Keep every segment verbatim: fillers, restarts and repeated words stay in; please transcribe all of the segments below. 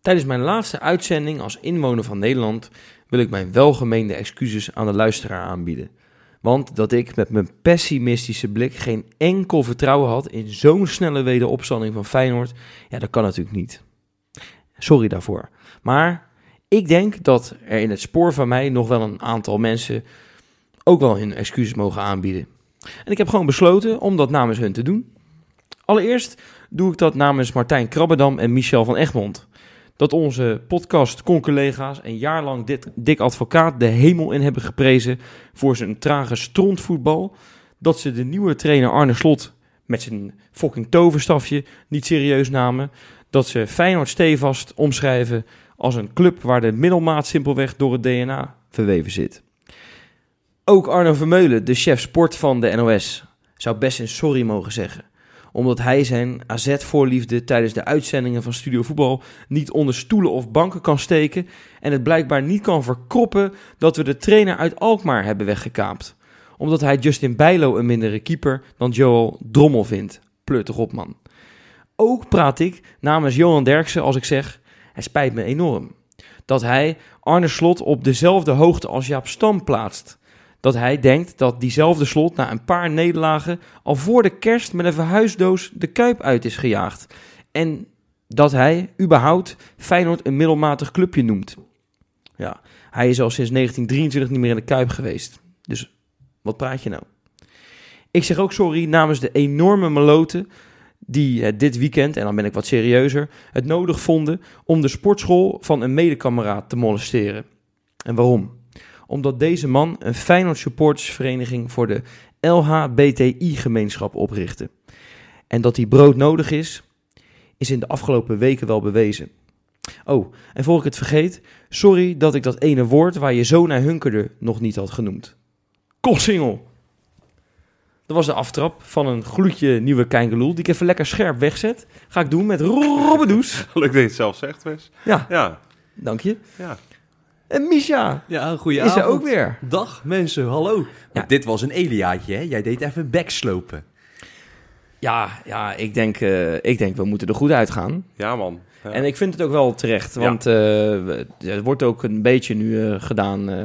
Tijdens mijn laatste uitzending als inwoner van Nederland wil ik mijn welgemeende excuses aan de luisteraar aanbieden. Want dat ik met mijn pessimistische blik geen enkel vertrouwen had in zo'n snelle wederopstanding van Feyenoord, ja, dat kan natuurlijk niet. Sorry daarvoor. Maar ik denk dat er in het spoor van mij nog wel een aantal mensen ook wel hun excuses mogen aanbieden. En ik heb gewoon besloten om dat namens hun te doen. Allereerst doe ik dat namens Martijn Krabbedam en Michel van Egmond. Dat onze podcast-concollega's een jaar lang dit Dick Advocaat de hemel in hebben geprezen voor zijn trage strontvoetbal. Dat ze de nieuwe trainer Arne Slot met zijn fucking toverstafje niet serieus namen. Dat ze Feyenoord stevast omschrijven als een club waar de middelmaat simpelweg door het D N A verweven zit. Ook Arno Vermeulen, de chef sport van de N O S, zou best een sorry mogen zeggen. Omdat hij zijn A Z-voorliefde tijdens de uitzendingen van Studio Voetbal niet onder stoelen of banken kan steken. En het blijkbaar niet kan verkroppen dat we de trainer uit Alkmaar hebben weggekaapt. Omdat hij Justin Bijlow een mindere keeper dan Joel Drommel vindt. Pleutig op man. Ook praat ik namens Johan Derksen als ik zeg, het spijt me enorm. Dat hij Arne Slot op dezelfde hoogte als Jaap Stam plaatst. Dat hij denkt dat diezelfde Slot na een paar nederlagen al voor de kerst met een verhuisdoos de Kuip uit is gejaagd. En dat hij überhaupt Feyenoord een middelmatig clubje noemt. Ja, hij is al sinds negentien drieëntwintig niet meer in de Kuip geweest. Dus wat praat je nou? Ik zeg ook sorry namens de enorme meloten die dit weekend, en dan ben ik wat serieuzer, het nodig vonden om de sportschool van een medekameraad te molesteren. En waarom? Omdat deze man een Feyenoord supportersvereniging voor de L H B T I-gemeenschap oprichtte. En dat die brood nodig is, is in de afgelopen weken wel bewezen. Oh, en voor ik het vergeet, sorry dat ik dat ene woord waar je zo naar hunkerde nog niet had genoemd. Kotsingel! Dat was de aftrap van een gloedje nieuwe Keingeloel, die ik even lekker scherp wegzet. Ga ik doen met Robbedoes. Leuk dat je het zelf zegt, Wes. Ja, ja. Dank je. Ja. En Misha ja, goeie is avond. Er ook weer. Dag mensen, hallo. Ja. Dit was een Eliaatje, hè? Jij deed even backslopen. Ja, ja ik, denk, uh, ik denk we moeten er goed uit gaan. Ja man. Ja. En ik vind het ook wel terecht, want ja. uh, het wordt ook een beetje nu uh, gedaan. Uh,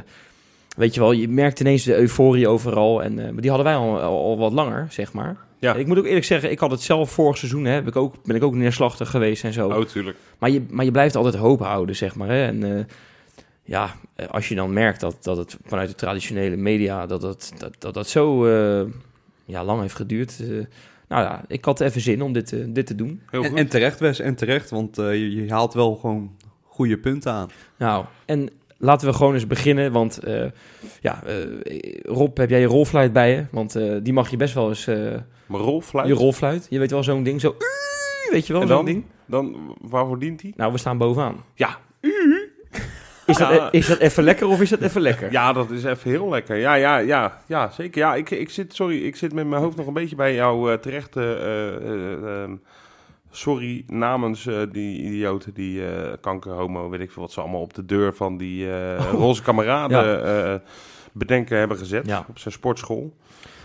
weet je wel, je merkt ineens de euforie overal. En, uh, maar die hadden wij al, al, al wat langer, zeg maar. Ja. Ik moet ook eerlijk zeggen, ik had het zelf vorig seizoen, hè, heb ik ook, ben ik ook neerslachtig geweest en zo. Oh, tuurlijk. Maar je, maar je blijft altijd hoop houden, zeg maar. Hè? En... Uh, Ja, als je dan merkt dat, dat het vanuit de traditionele media dat dat, dat, dat, dat zo uh, ja, lang heeft geduurd. Uh, nou ja, ik had even zin om dit, uh, dit te doen. Heel goed. En, en terecht, Wes, en terecht, want uh, je, je haalt wel gewoon goede punten aan. Nou, en laten we gewoon eens beginnen, want uh, ja, uh, Rob, heb jij je rolfluit bij je? Want uh, die mag je best wel eens... Uh, Mijn rolfluit? Je rolfluit, je weet wel zo'n ding, zo... Weet je wel, zo'n ding? Dan, waarvoor dient die? Nou, we staan bovenaan. Ja, Is, ja. dat, is dat even lekker of is dat even lekker? Ja, dat is even heel lekker. Ja, ja, ja, ja zeker. Ja, ik, ik zit, sorry, ik zit met mijn hoofd nog een beetje bij jou uh, terecht. Uh, uh, um, sorry namens uh, die idioten, die uh, kanker, homo, weet ik veel wat ze allemaal op de deur van die uh, oh. roze kameraden ja. uh, bedenken hebben gezet ja. op zijn sportschool.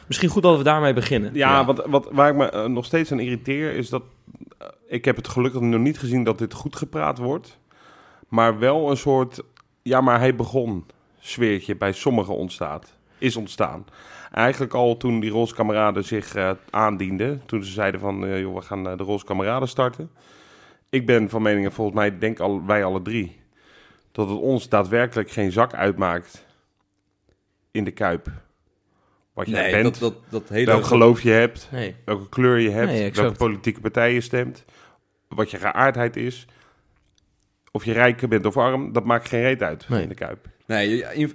Misschien goed dat we daarmee beginnen. Ja, ja. Wat, wat, waar ik me uh, nog steeds aan irriteer is dat... Uh, ik heb het gelukkig nog niet gezien dat dit goed gepraat wordt... Maar wel een soort, ja, maar hij begon, sfeertje bij sommigen ontstaat, is ontstaan. Eigenlijk al toen die roze kameraden zich uh, aandienden, toen ze zeiden van, uh, joh, we gaan uh, de roze kameraden starten. Ik ben van mening, en volgens mij denk al, wij alle drie, dat het ons daadwerkelijk geen zak uitmaakt in de Kuip. Wat jij nee, bent, dat, dat, dat hele welk geloof je hebt, nee. welke kleur je hebt, nee, welke politieke partij je stemt, wat je geaardheid is... Of je rijk bent of arm, dat maakt geen reet uit nee. in de Kuip. Nee, in,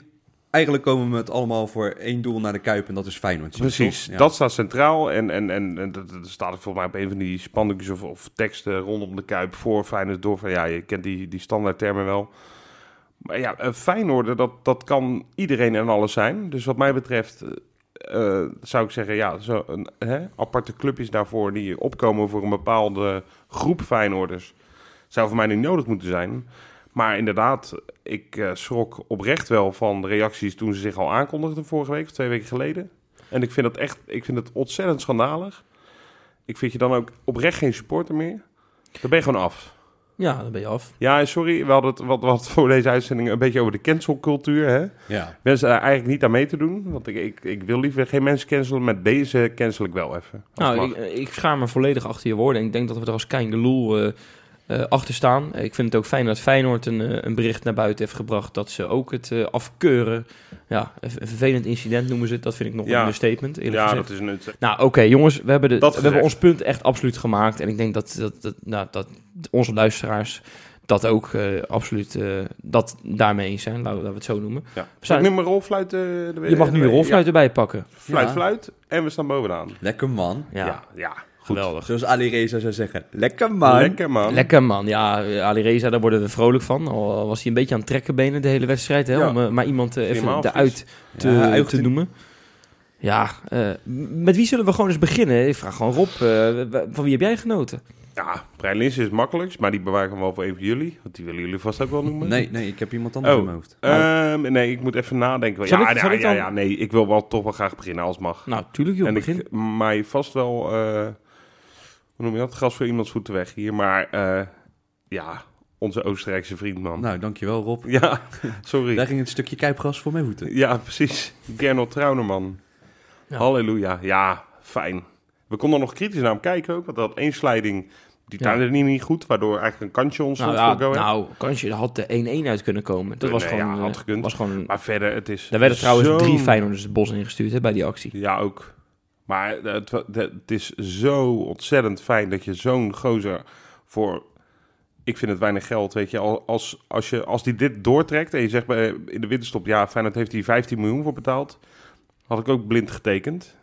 eigenlijk komen we met allemaal voor één doel naar de Kuip en dat is Feyenoord. Precies, ja. Dat staat centraal en, en, en, en dat, dat staat volgens mij op een van die spandoekjes of, of teksten rondom de Kuip voor Feyenoord door. Van, ja, je kent die, die standaard termen wel. Maar ja, Feyenoord, dat, dat kan iedereen en alles zijn. Dus wat mij betreft uh, zou ik zeggen, ja, zo een, hè, aparte clubjes daarvoor die opkomen voor een bepaalde groep Feyenoorders zou voor mij niet nodig moeten zijn. Maar inderdaad, ik uh, schrok oprecht wel van de reacties toen ze zich al aankondigden vorige week, of twee weken geleden. En ik vind dat echt, ik vind het ontzettend schandalig. Ik vind je dan ook oprecht geen supporter meer. Dan ben je gewoon af. Ja, dan ben je af. Ja, sorry, we hadden het wat, wat voor deze uitzending een beetje over de cancelcultuur. Hè? Ja. Mensen daar eigenlijk niet aan mee te doen, want ik, ik, ik wil liever geen mensen cancelen, maar deze cancel ik wel even. Nou, ik, ik schaam me volledig achter je woorden. Ik denk dat we er als kein geloel... Uh, Uh, achter staan. Ik vind het ook fijn dat Feyenoord een, een bericht naar buiten heeft gebracht dat ze ook het uh, afkeuren. Ja, een vervelend incident noemen ze het. Dat vind ik nog ja. een understatement. Ja, gezegd. Dat is een... Nou, oké, okay, jongens, we hebben, de, we hebben ons punt echt absoluut gemaakt. En ik denk dat, dat, dat, nou, dat onze luisteraars dat ook uh, absoluut uh, dat daarmee eens zijn. Laten we het zo noemen. Ja. We zijn... Mag ik nu mijn rolfluit erbij? Je mag nu een rolfluit ja. erbij pakken. Fluit, ja. fluit. En we staan bovenaan. Lekker man. Ja, ja. ja. Goed. Geweldig. Zoals Alireza zou zeggen, lekker man. Lekker man. Lekker man, ja. Alireza, daar worden we vrolijk van. Al was hij een beetje aan het trekken benen de hele wedstrijd. Hè? Ja. Om uh, maar iemand uh, even eruit te, ja, te noemen. Ja, uh, met wie zullen we gewoon eens beginnen? Ik vraag gewoon Rob, uh, van wie heb jij genoten? Ja, Brian Linssen is makkelijkst, maar die bewaar ik hem wel voor een van jullie. Want die willen jullie vast ook wel noemen. Nee, nee, ik heb iemand anders oh. in mijn hoofd. Oh. Um, nee, ik moet even nadenken. Ja, ik, ja, ja, ja, nee, ik wil wel toch wel graag beginnen als mag. Nou, tuurlijk joh, en begin. Ik mij vast wel... Uh, Hoe noem je dat? Gras voor iemands voeten weg hier. Maar uh, ja, onze Oostenrijkse vriend, man. Nou, dankjewel, Rob. Ja, sorry. Daar ging het stukje kuipgras voor mijn voeten. Ja, precies. Gernot Trauner, man. Ja. Halleluja. Ja, fijn. We konden nog kritisch naar hem kijken ook. Want dat had één slijding, die tuinde ja. niet, niet goed. Waardoor eigenlijk een kansje ontstond nou, voor Go Ahead. Nou, kansje had de één-één uit kunnen komen. Dat was, nee, gewoon, ja, had gekund. was gewoon... Maar verder, het is... Daar werden trouwens zo... drie Feyenoorders het bos ingestuurd, hè, bij die actie. Ja, ook. Maar het, het is zo ontzettend fijn dat je zo'n gozer voor... Ik vind het weinig geld, weet je. Als, als, je, als die dit doortrekt en je zegt bij, in de winterstop... Ja, Feyenoord heeft hier vijftien miljoen voor betaald. Had ik ook blind getekend.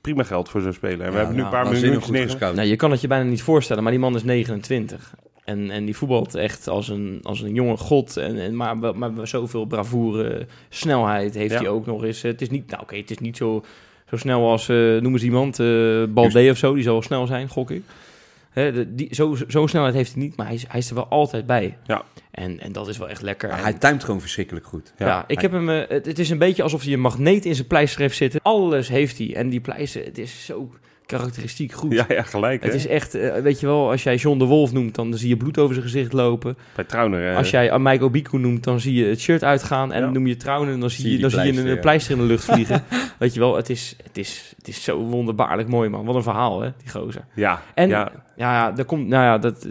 Prima geld voor zo'n speler. En ja, we hebben nou, nu een paar miljoen neergescout. Nou, je kan het je bijna niet voorstellen, maar die man is negenentwintig. En, en die voetbalt echt als een, als een jonge god. En, en, maar, maar zoveel bravoure, snelheid heeft ja. hij ook nog eens. Het is niet, nou, oké, het is niet zo... Zo snel als, uh, noem eens iemand, uh, Baldé of zo. Die zal wel snel zijn, gok ik. Hè, de, die, zo, zo'n snelheid heeft hij niet, maar hij is, hij is er wel altijd bij. Ja. En, en dat is wel echt lekker. Ja, en, hij timed gewoon verschrikkelijk goed. Ja, ja ik hij... heb hem... Uh, het, het is een beetje alsof hij een magneet in zijn pleister heeft zitten. Alles heeft hij. En die pleister, het is zo karakteristiek goed. Ja, ja gelijk. Het hè? Is echt, uh, weet je wel, als jij John de Wolf noemt, dan zie je bloed over zijn gezicht lopen. Bij Trauner, hè? Als jij Mike Obiku noemt, dan zie je het shirt uitgaan. En ja. noem je Trauner, dan zie, zie je, dan pleister, zie je een ja. pleister in de lucht vliegen. Weet je wel, het is, het, is, het is zo wonderbaarlijk mooi, man. Wat een verhaal, hè, die gozer. Ja. En ja, ja, daar komt, nou ja, dat...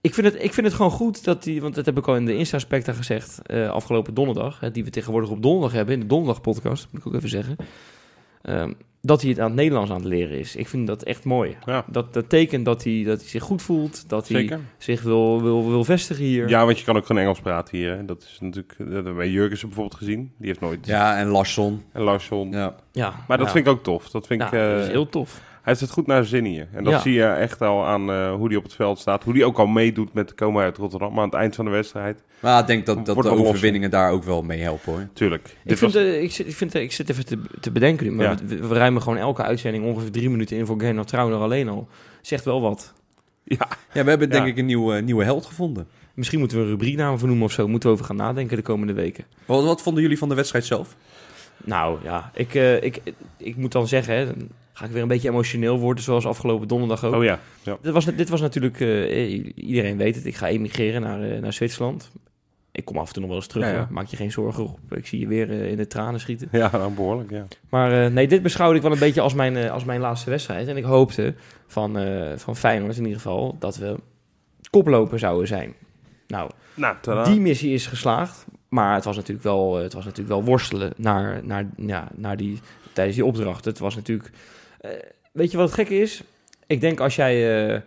Ik vind, het, ik vind het gewoon goed dat die, want dat heb ik al in de Insta-specta gezegd, uh, afgelopen donderdag, hè, die we tegenwoordig op donderdag hebben, in de donderdag-podcast, moet ik ook even zeggen, um, dat hij het aan het Nederlands aan het leren is. Ik vind dat echt mooi. Ja. Dat, dat tekent dat hij, dat hij zich goed voelt, dat Zeker. hij zich wil, wil, wil vestigen hier. Ja, want je kan ook geen Engels praten hier. Hè. Dat is natuurlijk, dat hebben wij Jørgensen bijvoorbeeld gezien. Die heeft nooit... Ja, en Larsson. En Larsson. Ja. ja. Maar dat ja. vind ik ook tof. Dat vind ik... Ja, uh, dat is heel tof. Hij heeft het goed naar zijn zin hier. En dat ja. zie je echt al aan uh, hoe hij op het veld staat. Hoe hij ook al meedoet met de komen uit Rotterdam. Maar aan het eind van de wedstrijd... Nou, ik denk dat, dat de overwinningen daar ook wel mee helpen, hoor. Tuurlijk. Ik, Dit vind, was... uh, ik, zit, ik, vind, uh, ik zit even te, te bedenken nu. Maar ja. we, we ruimen gewoon elke uitzending ongeveer drie minuten in voor Gernot Trauner alleen al. Zegt wel wat. Ja, ja we hebben denk ja. ik een nieuwe, nieuwe held gevonden. Misschien moeten we een rubrieknaam vernoemen of zo. Moeten we over gaan nadenken de komende weken. Wat, wat vonden jullie van de wedstrijd zelf? Nou ja, ik, uh, ik, ik, ik moet dan zeggen... Hè, ga ik weer een beetje emotioneel worden, zoals afgelopen donderdag ook. Oh ja. ja. Dit, was, dit was natuurlijk... Uh, iedereen weet het, ik ga emigreren naar, uh, naar Zwitserland. Ik kom af en toe nog wel eens terug, ja, ja. maak je geen zorgen op. Ik zie je weer uh, in de tranen schieten. Ja, dan behoorlijk, ja. Maar uh, nee, dit beschouwde ik wel een beetje als mijn, uh, als mijn laatste wedstrijd. En ik hoopte van, uh, van Feyenoord in ieder geval dat we koploper zouden zijn. Nou, nou die missie is geslaagd. Maar het was natuurlijk wel, het was natuurlijk wel worstelen naar, naar, ja, naar die, tijdens die opdracht. Het was natuurlijk... Uh, weet je wat het gekke is? Ik denk als jij uh,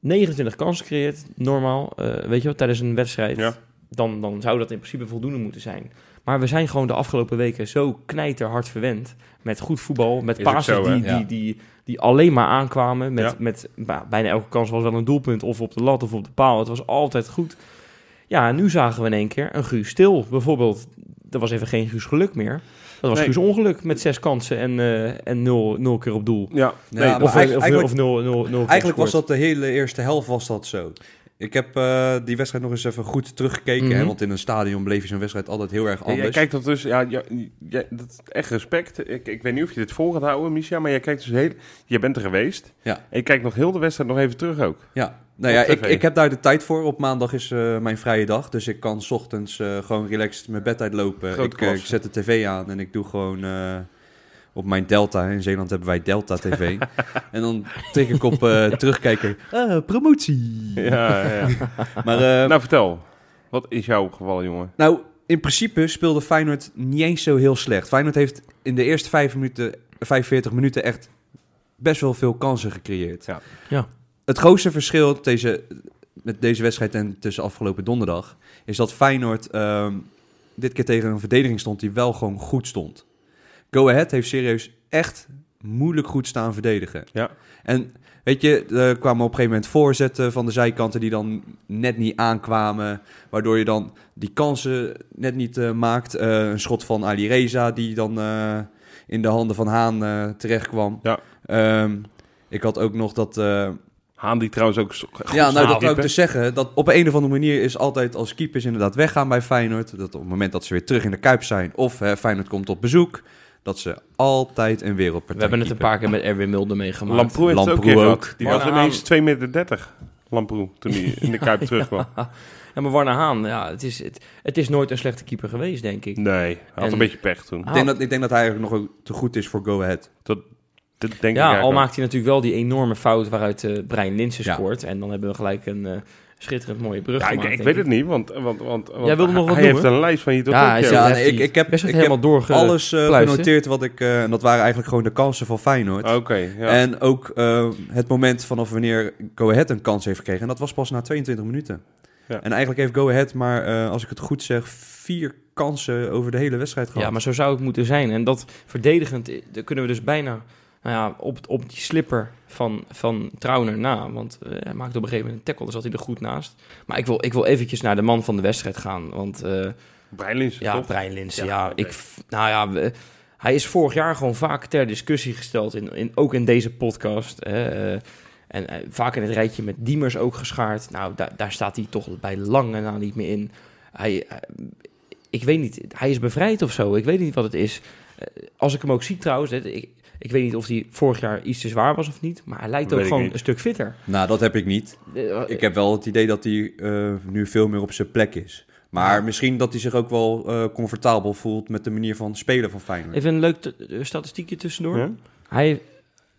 negenentwintig kansen creëert, normaal, uh, weet je wat, tijdens een wedstrijd, ja. dan, dan zou dat in principe voldoende moeten zijn. Maar we zijn gewoon de afgelopen weken zo knijterhard verwend. Met goed voetbal, met passen die, ja. die, die, die alleen maar aankwamen. Met, ja. met nou, bijna elke kans was wel een doelpunt, of op de lat of op de paal. Het was altijd goed. Ja, en nu zagen we in één keer een Guus Til bijvoorbeeld. Er was even geen Guus geluk meer. Dat was nee. Guus ongeluk met zes kansen en, uh, en nul, nul keer op doel. Ja. Nee, ja, of, eigenlijk, of, of nul, nul, nul keer eigenlijk gescoord. Was dat de hele eerste helft was dat zo. Ik heb uh, die wedstrijd nog eens even goed teruggekeken. Mm-hmm. Hè, want in een stadion bleef je zo'n wedstrijd altijd heel erg anders. Ja, jij kijkt dat dus... Ja, ja, ja, dat is echt respect. Ik, ik weet niet of je dit vol gaat houden, Misha. Maar jij kijkt dus heel... Je bent er geweest. Ja. En je kijkt nog heel de wedstrijd nog even terug ook. Ja. Nou ja, ik, ik heb daar de tijd voor. Op maandag is uh, mijn vrije dag. Dus ik kan 's ochtends uh, gewoon relaxed mijn bed uitlopen. Ik, uh, ik zet de tv aan en ik doe gewoon... Uh, op mijn Delta. In Zeeland hebben wij Delta T V. En dan tik ik op uh, terugkijken. Uh, promotie. Ja, ja, ja. maar, uh, nou, vertel. Wat is jouw geval, jongen? Nou, in principe speelde Feyenoord niet eens zo heel slecht. Feyenoord heeft in de eerste vijf minuten, vijfenveertig minuten echt best wel veel kansen gecreëerd. Ja. Ja. Het grootste verschil deze, met deze wedstrijd en tussen afgelopen donderdag... is dat Feyenoord um, dit keer tegen een verdediging stond die wel gewoon goed stond. Go Ahead heeft serieus echt moeilijk goed staan verdedigen. Ja. En weet je, er kwamen op een gegeven moment voorzetten van de zijkanten die dan net niet aankwamen. Waardoor je dan die kansen net niet uh, maakt. Uh, een schot van Alireza die dan uh, in de handen van Hahn uh, terecht kwam. Ja. Um, ik had ook nog dat... Uh, Hahn die trouwens ook... Ja, nou dat wil ik dus zeggen. Dat op een of andere manier is altijd als keepers inderdaad weggaan bij Feyenoord. Dat op het moment dat ze weer terug in de Kuip zijn of hè, Feyenoord komt op bezoek... dat ze altijd een wereldpartij We hebben het keeper. Een paar keer met Erwin Mulder meegemaakt. Lamproe heeft Lamproe ook, ook. Die Warner was ineens twee meter dertig, Lamproe, toen hij in de Kuip terugkwam. Ja. Ja, maar Warner Hahn, ja, het, is, het, het is nooit een slechte keeper geweest, denk ik. Nee, hij en... had een beetje pech toen. Ik denk, dat, ik denk dat hij eigenlijk nog te goed is voor Go Ahead. Dat, dat denk ja, ik al maakt hij natuurlijk wel die enorme fout waaruit uh, Brian Linssen ja. scoort. En dan hebben we gelijk een... Uh, schitterend mooie brug ja, gemaakt, ik, ik weet ik. het niet, want, want, want, want Jij wilde nog wat hij doen, heeft he? een lijst van je tot ja, ja, ja, nee, ik, ik heb, ik helemaal heb alles uh, genoteerd wat ik... Uh, en dat waren eigenlijk gewoon de kansen van Feyenoord. Oké. Okay, ja. En ook uh, het moment vanaf wanneer Go Ahead een kans heeft gekregen. En dat was pas na tweeëntwintig minuten. Ja. En eigenlijk heeft Go Ahead maar, uh, als ik het goed zeg, vier kansen over de hele wedstrijd gehad. Ja, maar zo zou het moeten zijn. En dat verdedigend, daar kunnen we dus bijna... Nou ja, op, op die slipper van, van Trauner na. Want uh, hij maakte op een gegeven moment een tackle, dus zat hij er goed naast. Maar ik wil, ik wil eventjes naar de man van de wedstrijd gaan. Want, uh, Brian Linssen, ja, toch? Brian Linssen, ja. ja ik, nou ja, we, hij is vorig jaar gewoon vaak ter discussie gesteld, in, in, ook in deze podcast. Hè, uh, en uh, vaak in het rijtje met Diemers ook geschaard. Nou, da, daar staat hij toch bij lange na niet meer in. Hij, uh, ik weet niet, hij is bevrijd of zo. Ik weet niet wat het is. Uh, als ik hem ook zie trouwens... Hè, ik, Ik weet niet of hij vorig jaar iets te zwaar was of niet. Maar hij lijkt ook gewoon niet. Een stuk fitter. Nou, dat heb ik niet. Ik heb wel het idee dat hij uh, nu veel meer op zijn plek is. Maar ja. misschien dat hij zich ook wel uh, comfortabel voelt met de manier van spelen van Feyenoord. Even een leuk t- statistiekje tussendoor. Ja? Hij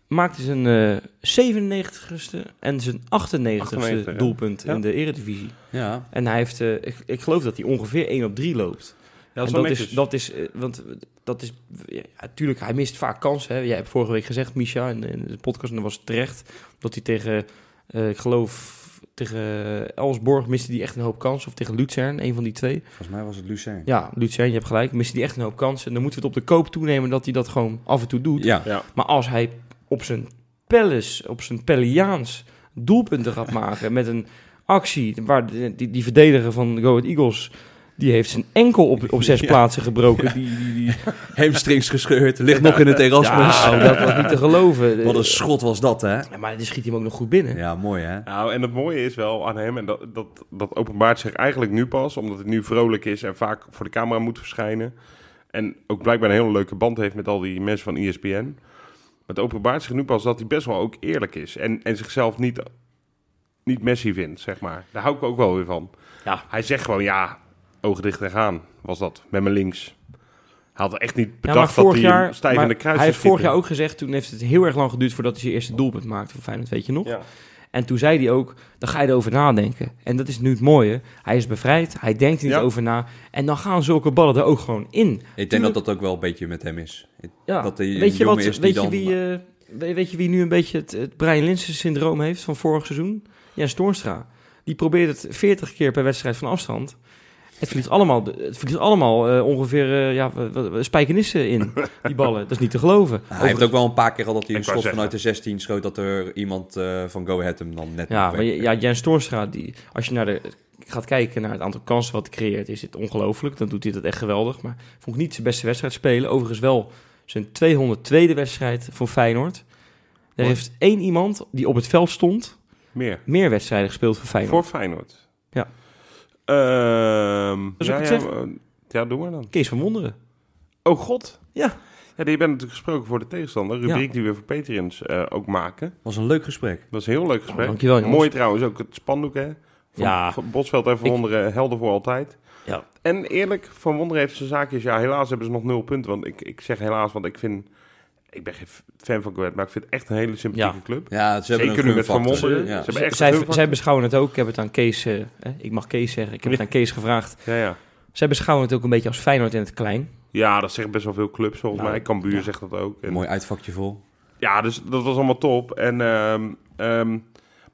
maakte zijn uh, zevenennegentigste en zijn achtennegentigste doelpunt ja. in de Eredivisie. Ja. En hij heeft, uh, ik, ik geloof dat hij ongeveer één op drie loopt. Ja, dat, en dat, is, dat is, want dat is, ja, natuurlijk, hij mist vaak kansen. Hè? Jij hebt vorige week gezegd, Misha, in, in de podcast, en dat was terecht, dat hij tegen, uh, ik geloof, tegen Elfsborg miste die echt een hoop kansen. Of tegen Luzern, een van die twee. Volgens mij was het Luzern. Ja, Luzern, je hebt gelijk, miste die echt een hoop kansen. En dan moeten we het op de koop toenemen dat hij dat gewoon af en toe doet. Ja. Ja. Maar als hij op zijn Pellis, op zijn Pelliaans doelpunten gaat maken met een actie waar die, die, die verdediger van Go Ahead Eagles... Die heeft zijn enkel op, op zes ja. plaatsen gebroken. Ja. Die, die, die... Hamstrings gescheurd. Ligt ja. nog in het Erasmus. Ja, dat was niet te geloven. Wat een schot was dat, hè? Ja, maar die schiet hem ook nog goed binnen. Ja, mooi, hè? Nou, en het mooie is wel aan hem... en dat, dat, dat openbaart zich eigenlijk nu pas... omdat het nu vrolijk is en vaak voor de camera moet verschijnen. En ook blijkbaar een hele leuke band heeft... met al die mensen van E S P N. Het openbaart zich nu pas dat hij best wel ook eerlijk is. En, en zichzelf niet, niet Messi vindt, zeg maar. Daar hou ik ook wel weer van. Ja. Hij zegt gewoon, ja... Ogen dicht en gaan, was dat. Met mijn links. Hij had echt niet bedacht ja, dat hij jaar, stijgende kruis. Hij heeft vorig jaar ook gezegd, toen heeft het heel erg lang geduurd... voordat hij zijn eerste doelpunt maakte voor Feyenoord, weet je nog? Ja. En toen zei hij ook, dan ga je erover nadenken. En dat is nu het mooie. Hij is bevrijd, hij denkt er niet ja. over na. En dan gaan zulke ballen er ook gewoon in. Ik denk toen... dat dat ook wel een beetje met hem is. Ja. Dat hij weet je wat, is weet, dan... wie, uh, weet je wie nu een beetje het, het Brian Linssen-syndroom heeft van vorig seizoen? Jens Toornstra. Die probeert het veertig keer per wedstrijd van afstand... Het vliegt allemaal, het vliegt allemaal uh, ongeveer uh, ja, spijkenissen in, die ballen. Dat is niet te geloven. Nou, hij heeft ook wel een paar keer al dat hij een schot vanuit de zestien schoot... dat er iemand uh, van Go Ahead hem dan net... Ja, maar ja, Jens Toornstra, die, als je naar de, gaat kijken naar het aantal kansen wat hij creëert... is dit ongelooflijk, dan doet hij dat echt geweldig. Maar vond ik niet zijn beste wedstrijd spelen. Overigens wel zijn tweehonderdtweede wedstrijd voor Feyenoord. Er heeft één iemand die op het veld stond... Meer. meer wedstrijden gespeeld voor Feyenoord. Voor Feyenoord. Ja. Uh, dus ja, ja, ja, doe maar dan. Kees van Wonderen. Oh god. Ja. Ja, je bent natuurlijk gesproken voor de tegenstander. Rubriek ja. die we voor Patreons uh, ook maken. Was een leuk gesprek. Was een heel leuk gesprek. Oh, dankjewel, jongens. Mooi trouwens, ook het spandoek hè. Van, ja. van Bosveld en Van Wonderen, ik... helden voor altijd. Ja. En eerlijk, Van Wonderen heeft zijn zaakjes. Ja, helaas hebben ze nog nul punten. Want ik, ik zeg helaas, want ik vind... Ik ben geen fan van Go Ahead, maar ik vind het echt een hele sympathieke ja. club. Ja, ze hebben Zeker met Van Wonderen. Ja. Ze hebben zij, zij beschouwen het ook, ik heb het aan Kees, eh, ik mag Kees zeggen, ik heb het aan Kees gevraagd. Ja, ja. Zij beschouwen het ook een beetje als Feyenoord in het klein. Ja, dat zegt best wel veel clubs volgens nou, mij. Cambuur ja. zegt dat ook. En, mooi uitvakje vol. Ja, dus dat was allemaal top. En, um, um,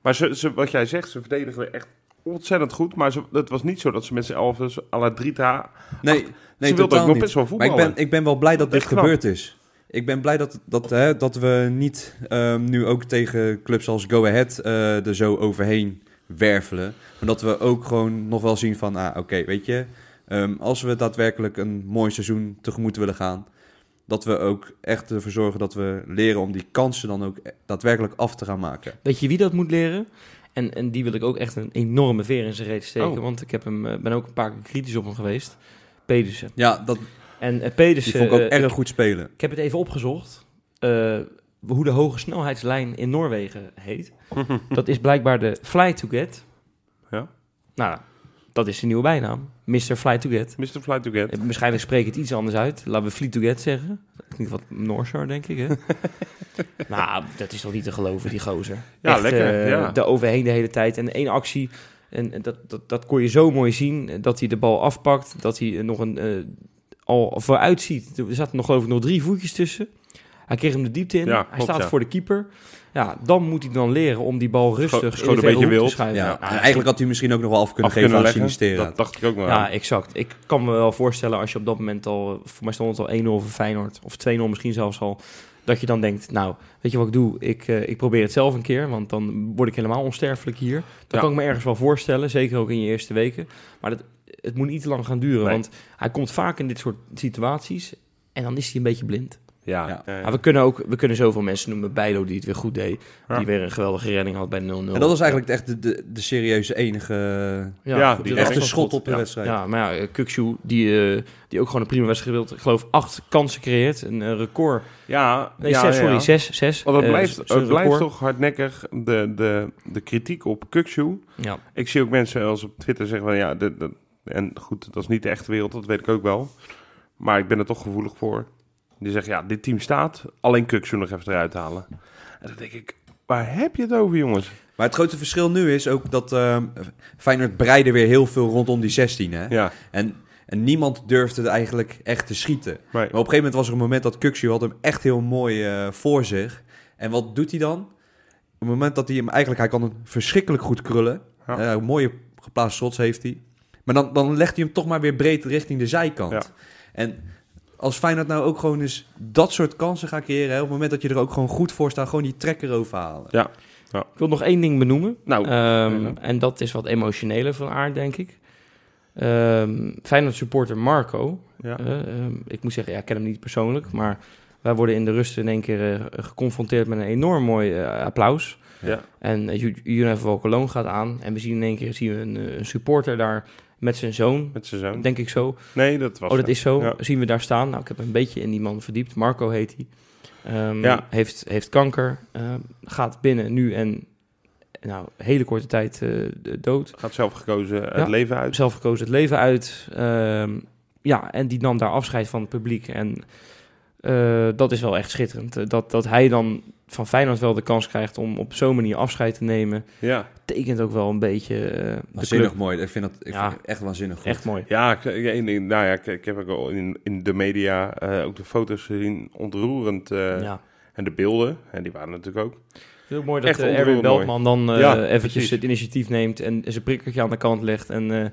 maar ze, ze, wat jij zegt, ze verdedigen echt ontzettend goed. Maar ze, het was niet zo dat ze met z'n elfers à la Drita... Nee, acht, nee ze wilden ook nog best wel voetballen. Maar ik ben, ik ben wel blij dat, dat dit gebeurd is. Ik ben blij dat, dat, hè, dat we niet um, nu ook tegen clubs als Go Ahead uh, er zo overheen wervelen. Maar dat we ook gewoon nog wel zien van, ah, oké, okay, weet je... Um, als we daadwerkelijk een mooi seizoen tegemoet willen gaan... dat we ook echt ervoor zorgen dat we leren om die kansen dan ook daadwerkelijk af te gaan maken. Weet je wie dat moet leren? En, en die wil ik ook echt een enorme veer in zijn reet steken. Oh. Want ik heb hem, ben ook een paar keer kritisch op hem geweest. Pedersen. Ja, dat... En uh, Pedersen... Die vond ik ook uh, erg goed spelen. Ik heb het even opgezocht. Uh, hoe de hoge snelheidslijn in Noorwegen heet. Dat is blijkbaar de Fly to Get. Ja. Nou, dat is de nieuwe bijnaam. mister Fly to Get. mister Fly to Get. Uh, waarschijnlijk spreek het iets anders uit. Laten we Fly to Get zeggen. Dat klinkt wat Noorsar, denk ik, hè? Nou, dat is toch niet te geloven, die gozer. Ja, echt, lekker. Uh, ja. De overheen de hele tijd. En één actie... En dat, dat, dat kon je zo mooi zien. Dat hij de bal afpakt. Dat hij nog een... Uh, al vooruit ziet. Er zaten nog, geloof ik, nog drie voetjes tussen. Hij kreeg hem de diepte in. Ja, hij klopt, staat ja. voor de keeper. Ja, dan moet hij dan leren om die bal rustig Scho- in de hoek wild. te schuiven. Ja. Ja. Nou, eigenlijk had hij misschien ook nog wel af kunnen af geven kunnen aan Sinisterra. Dat dacht ik ook wel. Ja, aan. exact. Ik kan me wel voorstellen als je op dat moment al... Voor mij stond het al één nul voor Feyenoord. Of twee nul misschien zelfs al. Dat je dan denkt, nou, weet je wat ik doe? Ik, uh, ik probeer het zelf een keer, want dan word ik helemaal onsterfelijk hier. Dat ja. kan ik me ergens wel voorstellen. Zeker ook in je eerste weken. Maar dat... Het moet niet te lang gaan duren, nee. want hij komt vaak in dit soort situaties en dan is hij een beetje blind. Ja. ja. ja, ja. Maar we kunnen ook, we kunnen zoveel mensen noemen. Bijlow die het weer goed deed, ja. die weer een geweldige redding had bij nul nul. En dat was eigenlijk echt de, de, de serieuze enige, ja, ja, die echte schot op de ja. wedstrijd. Ja, maar ja, Kökçü die, uh, die ook gewoon een prima wedstrijd speelt. Ik geloof acht kansen creëert, een uh, record. Ja, nee, ja, zes, ja, ja. sorry, zes, zes. Want het uh, blijft, het blijft toch hardnekkig de, de, de kritiek op Kökçü. Ja. Ik zie ook mensen als op Twitter zeggen van ja, de, de, en goed, dat is niet de echte wereld, dat weet ik ook wel. Maar ik ben er toch gevoelig voor. Die zeggen, ja, dit team staat. Alleen Kökçü nog even eruit halen. En dan denk ik, waar heb je het over, jongens? Maar het grote verschil nu is ook dat uh, Feyenoord breidde weer heel veel rondom die zestien. Hè? Ja. En, en niemand durfde eigenlijk echt te schieten. Nee. Maar op een gegeven moment was er een moment dat Kökçü had hem echt heel mooi uh, voor zich. En wat doet hij dan? Op het moment dat hij hem eigenlijk... Hij kan hem verschrikkelijk goed krullen. Ja. Uh, mooie geplaatste shots heeft hij. Maar dan, dan legt hij hem toch maar weer breed richting de zijkant. Ja. En als Feyenoord nou ook gewoon eens dat soort kansen gaat creëren... Hè, op het moment dat je er ook gewoon goed voor staat... gewoon die trekker overhalen. Ja. Ja. Ik wil nog één ding benoemen. Nou, um, ja. En dat is wat emotioneler van aard, denk ik. Um, Feyenoord supporter Marco. Ja. Uh, um, ik moet zeggen, ja, ik ken hem niet persoonlijk... maar wij worden in de rust in één keer uh, geconfronteerd... met een enorm mooi uh, applaus... Ja. En Younes Volkoloon gaat aan. En we zien in één keer zien we een, een supporter daar met zijn zoon. Met zijn zoon. Denk ik zo. Nee, dat was Oh, dat het. is zo. Ja. Zien we daar staan. Nou, ik heb een beetje in die man verdiept. Marco heet hij. Um, ja. heeft, heeft kanker. Uh, gaat binnen nu en... Nou, hele korte tijd uh, dood. Gaat zelf gekozen het ja, leven uit. Zelf gekozen het leven uit. Um, ja, en die nam daar afscheid van het publiek. En uh, dat is wel echt schitterend. Dat, dat hij dan... van Feyenoord wel de kans krijgt om op zo'n manier afscheid te nemen. Ja. Tekent ook wel een beetje... Uh, waanzinnig mooi. Ik vind dat ik ja. vind het echt waanzinnig goed. Echt mooi. Ja, ik, nou ja, ik, ik heb ook al in, in de media uh, ook de foto's gezien. Ontroerend. Uh, ja. En de beelden. En die waren natuurlijk ook. Heel mooi dat uh, Erwin Beltman mooi. dan uh, ja, eventjes precies. het initiatief neemt en zijn prikkertje aan de kant legt en... Uh,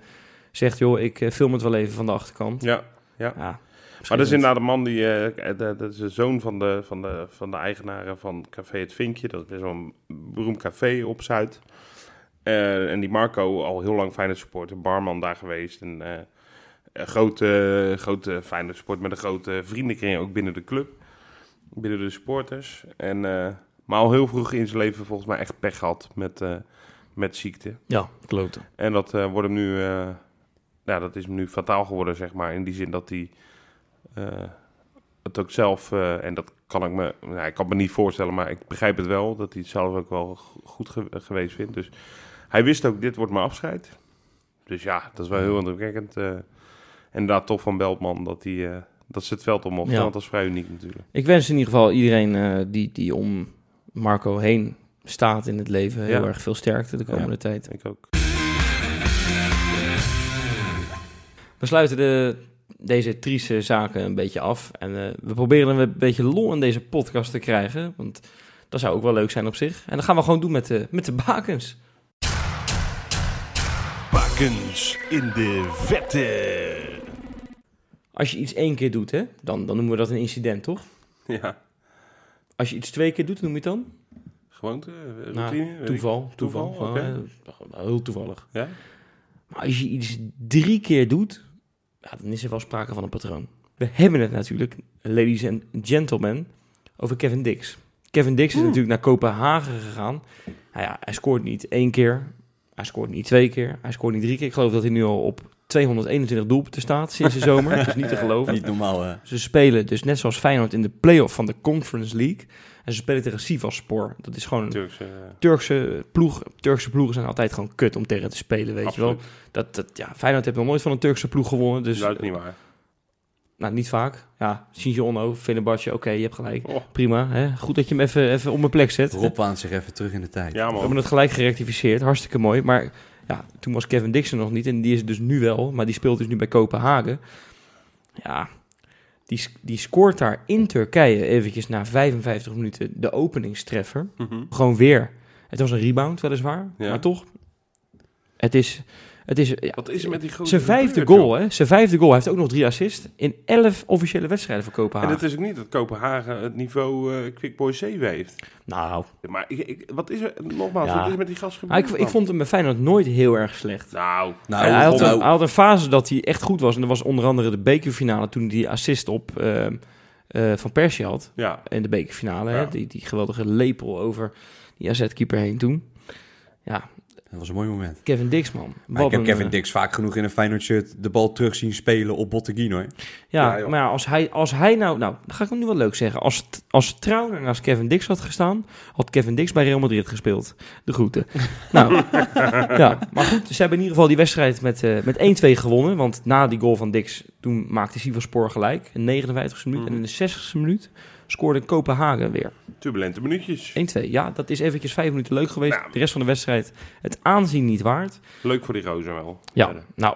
zegt, joh, ik film het wel even van de achterkant. Ja, ja. ja maar dat is inderdaad een man die, uh, dat, dat is de zoon van de, van, de, van de eigenaren van Café Het Vinkje. Dat is best wel een beroemd café op Zuid. Uh, en die Marco, al heel lang Feyenoord supporter, barman daar geweest. En uh, een grote, grote Feyenoord supporter met een grote vriendenkring ook binnen de club. Binnen de supporters. En, uh, maar al heel vroeg in zijn leven volgens mij echt pech had met, uh, met ziekte. Ja, klote. En dat uh, wordt hem nu... Uh, ja, dat is hem nu fataal geworden, zeg maar. In die zin dat hij uh, het ook zelf... Uh, en dat kan ik me... Nou, ik kan me niet voorstellen, maar ik begrijp het wel. Dat hij het zelf ook wel goed ge- geweest vindt. Dus hij wist ook, dit wordt mijn afscheid. Dus ja, dat is wel heel indrukwekkend. Uh, inderdaad, tof van Beltman dat hij... Uh, Dat ze het veld om mochten, ja. Want dat is vrij uniek natuurlijk. Ik wens in ieder geval iedereen uh, die, die om Marco heen staat in het leven... heel ja. erg veel sterkte de komende ja, tijd. Ik ook. We sluiten de, deze trieste zaken een beetje af. En uh, we proberen een beetje lol in deze podcast te krijgen. Want dat zou ook wel leuk zijn op zich. En dat gaan we gewoon doen met de, met de bakens. Bakens in de vette... Als je iets één keer doet, hè, dan, dan noemen we dat een incident, toch? Ja. Als je iets twee keer doet, noem je het dan? Gewoonte, routine? Nou, toeval, toeval. toeval okay. Heel toevallig. Ja? Maar als je iets drie keer doet, ja, dan is er wel sprake van een patroon. We hebben het natuurlijk, ladies and gentlemen, over Kevin Diks. Kevin Diks mm. is natuurlijk naar Kopenhagen gegaan. Nou ja, hij scoort niet één keer, hij scoort niet twee keer, hij scoort niet drie keer. Ik geloof dat hij nu al op... tweehonderdeenentwintig doelpunten staat sinds de zomer. Dat is niet te geloven. Niet normaal, hè? Ze spelen dus net zoals Feyenoord in de play-off van de Conference League. En ze spelen tegen Sivasspor. Dat is gewoon een Turkse, Turkse ploeg. Turkse ploegen zijn altijd gewoon kut om tegen te spelen, weet Absoluut. je wel. Dat, dat, ja, Feyenoord heeft nog nooit van een Turkse ploeg gewonnen. Dus, dat is niet waar. Nou, niet vaak. Ja, Shinji Onno, Fenerbahçe, oké, okay, je hebt gelijk. Oh. Prima, hè? Goed dat je hem even, even op mijn plek zet. Rob aan zich even terug in de tijd. Ja, man. We hebben het gelijk gerectificeerd. Hartstikke mooi, maar... Ja, toen was Kevin Diks nog niet en die is dus nu wel, maar die speelt dus nu bij Kopenhagen. Ja, die, die scoort daar in Turkije eventjes na vijfenvijftig minuten de openingstreffer. Mm-hmm. Gewoon weer. Het was een rebound weliswaar, ja. maar toch. Het is... Het is, ja, Wat is er met die grote... Zijn vijfde goal, joh. hè? Zijn vijfde goal. Hij heeft ook nog drie assists in elf officiële wedstrijden voor Kopenhagen. En het is ook niet dat Kopenhagen het niveau uh, Quick Boys zeven heeft. Nou... Maar ik, ik, wat is er... Nogmaals, ja. wat is er met die gast gebeurd? Ah, ik, ik vond hem bij Feyenoord nooit heel erg slecht. Nou... nou hij, had een, hij had een fase dat hij echt goed was. En dat was onder andere de bekerfinale toen hij assist op uh, uh, Van Persie had. Ja. In de bekerfinale. Ja. Hè? Die, die geweldige lepel over die A Z-keeper heen toen. Ja... Dat was een mooi moment. Kevin Diks, man. Maar ik heb een, Kevin Diks vaak genoeg in een Feyenoord shirt de bal terug zien spelen op Botteguin, hoor. Ja, ja maar ja, als hij, als hij nou... Nou, dan ga ik hem nu wel leuk zeggen. Als, als Trauner naast Kevin Diks had gestaan, had Kevin Diks bij Real Madrid gespeeld. De groeten. nou, ja. Maar goed, ze hebben in ieder geval die wedstrijd met, uh, met één-twee gewonnen. Want na die goal van Diks, toen maakte Sivasspor gelijk. In de negenenvijftigste minuut mm. en in de zestigste minuut scoorde Kopenhagen weer. Turbulente minuutjes. één-twee, ja, dat is eventjes vijf minuten leuk geweest. Nou, de rest van de wedstrijd het aanzien niet waard. Leuk voor die rozen wel. Ja, verder. Nou,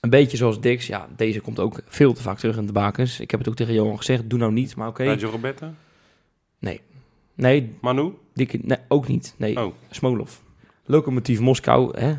een beetje zoals Diks. Ja, deze komt ook veel te vaak terug in de bakens. Ik heb het ook tegen Johan gezegd, doe nou niet, maar oké. Okay. Nadjo Roberta? Nee. Nee. Manu? Dikke, nee, ook niet. Nee, oh. Smolov. Lokomotief Moskou, hè.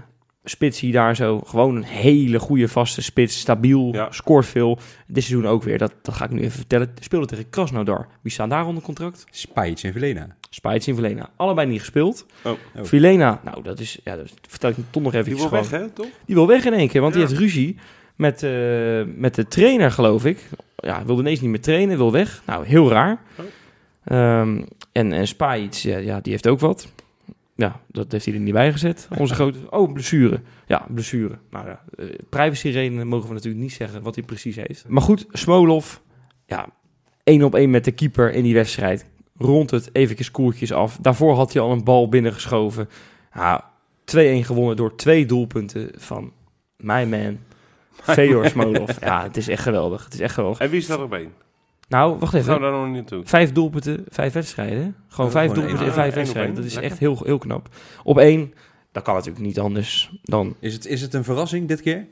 Spits hier daar zo. Gewoon een hele goede vaste spits. Stabiel, ja. Scoort veel. Dit seizoen ook weer. Dat, dat ga ik nu even vertellen. Speelde tegen Krasnodar. Wie staan daar onder contract? Spajić en Vilena. Spajić en Vilena. Allebei niet gespeeld. Oh. Oh. Vilena, nou dat is... Ja, dat vertel ik toch nog even. Die wil gewoon. weg, hè? Toch? Die wil weg in één keer. Want ja. die heeft ruzie met, uh, met de trainer, geloof ik. Ja, wilde ineens niet meer trainen. Wil weg. Nou, heel raar. Oh. Um, en en Spajić, ja, ja, die heeft ook wat. Ja, dat heeft hij er niet bij gezet. Onze grote... Oh, blessure. Ja, blessure. Nou ja, privacyredenen mogen we natuurlijk niet zeggen wat hij precies heeft. Maar goed, Smolov. Ja, één op één met de keeper in die wedstrijd. Rond het eventjes koertjes af. Daarvoor had hij al een bal binnengeschoven. Ja, twee-één gewonnen door twee doelpunten van my man, Fjodor Smolov. Ja, het is echt geweldig. Het is echt geweldig. En wie is daar op één? Nou, wacht even. Gaan we daar nog niet toe? Vijf doelpunten, vijf wedstrijden. Gewoon vijf gewoon doelpunten in vijf wedstrijden. Dat is echt heel, heel knap. Op één, dat kan natuurlijk niet anders dan... Is het, is het een verrassing dit keer?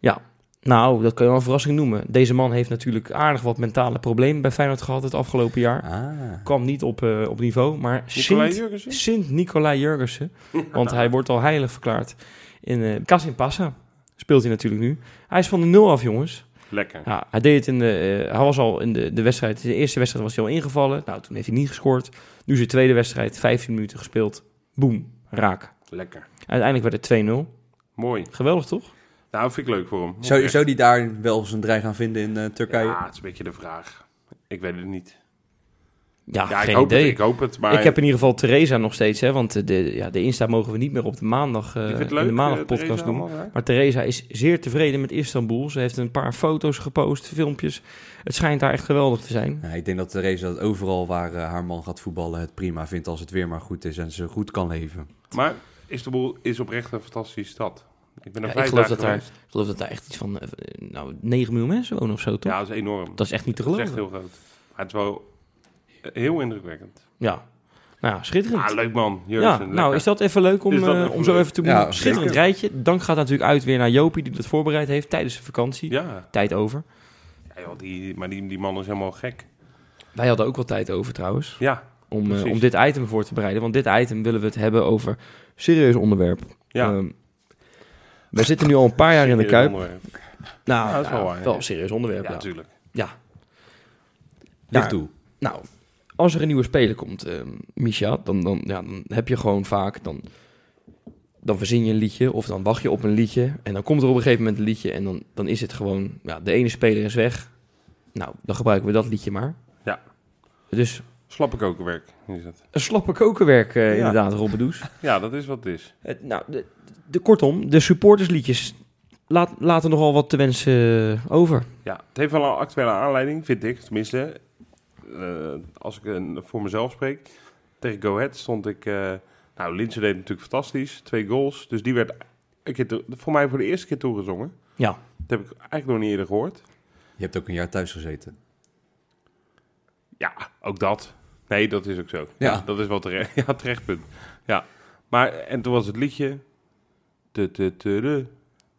Ja, nou, dat kan je wel een verrassing noemen. Deze man heeft natuurlijk aardig wat mentale problemen bij Feyenoord gehad het afgelopen jaar. Ah. Kwam niet op, uh, op niveau, maar Sint, Sint Nicolai Jørgensen. Want hij wordt al heilig verklaard in uh, Kasim Pasha. speelt hij natuurlijk nu. Hij is van de nul af, jongens. Lekker. Ja, hij deed het in de, uh, hij was al in de, de wedstrijd, de eerste wedstrijd was hij al ingevallen. Nou, toen heeft hij niet gescoord. Nu zijn tweede wedstrijd, vijftien minuten gespeeld. Boom, raak. Lekker. Uiteindelijk werd het twee nul. Mooi. Geweldig, toch? Nou, vind ik leuk voor hem. Zou, zou die daar wel zijn draai gaan vinden in uh, Turkije? Ja, dat is een beetje de vraag. Ik weet het niet. Ja, ja geen ik hoop idee. Het, ik hoop het, maar... Ik heb in ieder geval Theresa nog steeds, hè, want de, ja, de Insta mogen we niet meer op de maandag uh, leuk, in de maandagpodcast uh, doen. Allemaal, maar Theresa is zeer tevreden met Istanbul. Ze heeft een paar foto's gepost, filmpjes. Het schijnt daar echt geweldig te zijn. Ja, ik denk dat Theresa dat overal waar uh, haar man gaat voetballen het prima vindt als het weer maar goed is en ze goed kan leven. Maar Istanbul is oprecht een fantastische stad. Ik ben er ja, ik geloof dat daar, ik geloof dat daar echt iets van uh, nou, negen miljoen mensen wonen of zo, toch? Ja, dat is enorm. Dat is echt niet te geloven. Dat is echt heel groot. Maar het is wel... Heel indrukwekkend. Ja. Nou, schitterend. Ah, leuk man. Jørgensen, ja, nou, is dat even leuk om, dus dat uh, om zo even te ja, doen? Schitterend zeker. Rijtje. Dank gaat natuurlijk uit weer naar Jopie, die dat voorbereid heeft tijdens de vakantie. Ja. Tijd over. Ja, joh, die, maar die, die man is helemaal gek. Wij hadden ook wel tijd over trouwens. Ja, om, uh, om dit item voor te bereiden. Want dit item willen we het hebben over serieus onderwerp. Ja. Um, we zitten nu al een paar jaar serieus in de Kuip. Onderwerp. Nou, ja, dat is wel, nou, waar, wel een serieus onderwerp. Ja, natuurlijk. Ja. Ja. Licht toe. Nou... Als er een nieuwe speler komt, uh, Misha, dan, dan, ja, dan heb je gewoon vaak... Dan, dan verzin je een liedje of dan wacht je op een liedje. En dan komt er op een gegeven moment een liedje en dan, dan is het gewoon... Ja, de ene speler is weg. Nou, dan gebruiken we dat liedje maar. Ja. Dus... Slappe kokenwerk is het. Een slappe kokenwerk, uh, ja. inderdaad, Robbedoes. Ja, dat is wat het is. Uh, nou, de, de, kortom, de supportersliedjes laat, laten nogal wat te wensen over. Ja, het heeft wel een actuele aanleiding, vind ik, tenminste... Uh, als ik uh, voor mezelf spreek, tegen Go Ahead stond ik... Uh, nou, Linssen deed natuurlijk fantastisch. Twee goals. Dus die werd een keer to- voor mij voor de eerste keer toegezongen. Ja. Dat heb ik eigenlijk nog niet eerder gehoord. Je hebt ook een jaar thuis gezeten. Ja, ook dat. Nee, dat is ook zo. Ja. Ja, dat is wel terecht. Ja, terechtpunt. Ja. Maar, en toen was het liedje...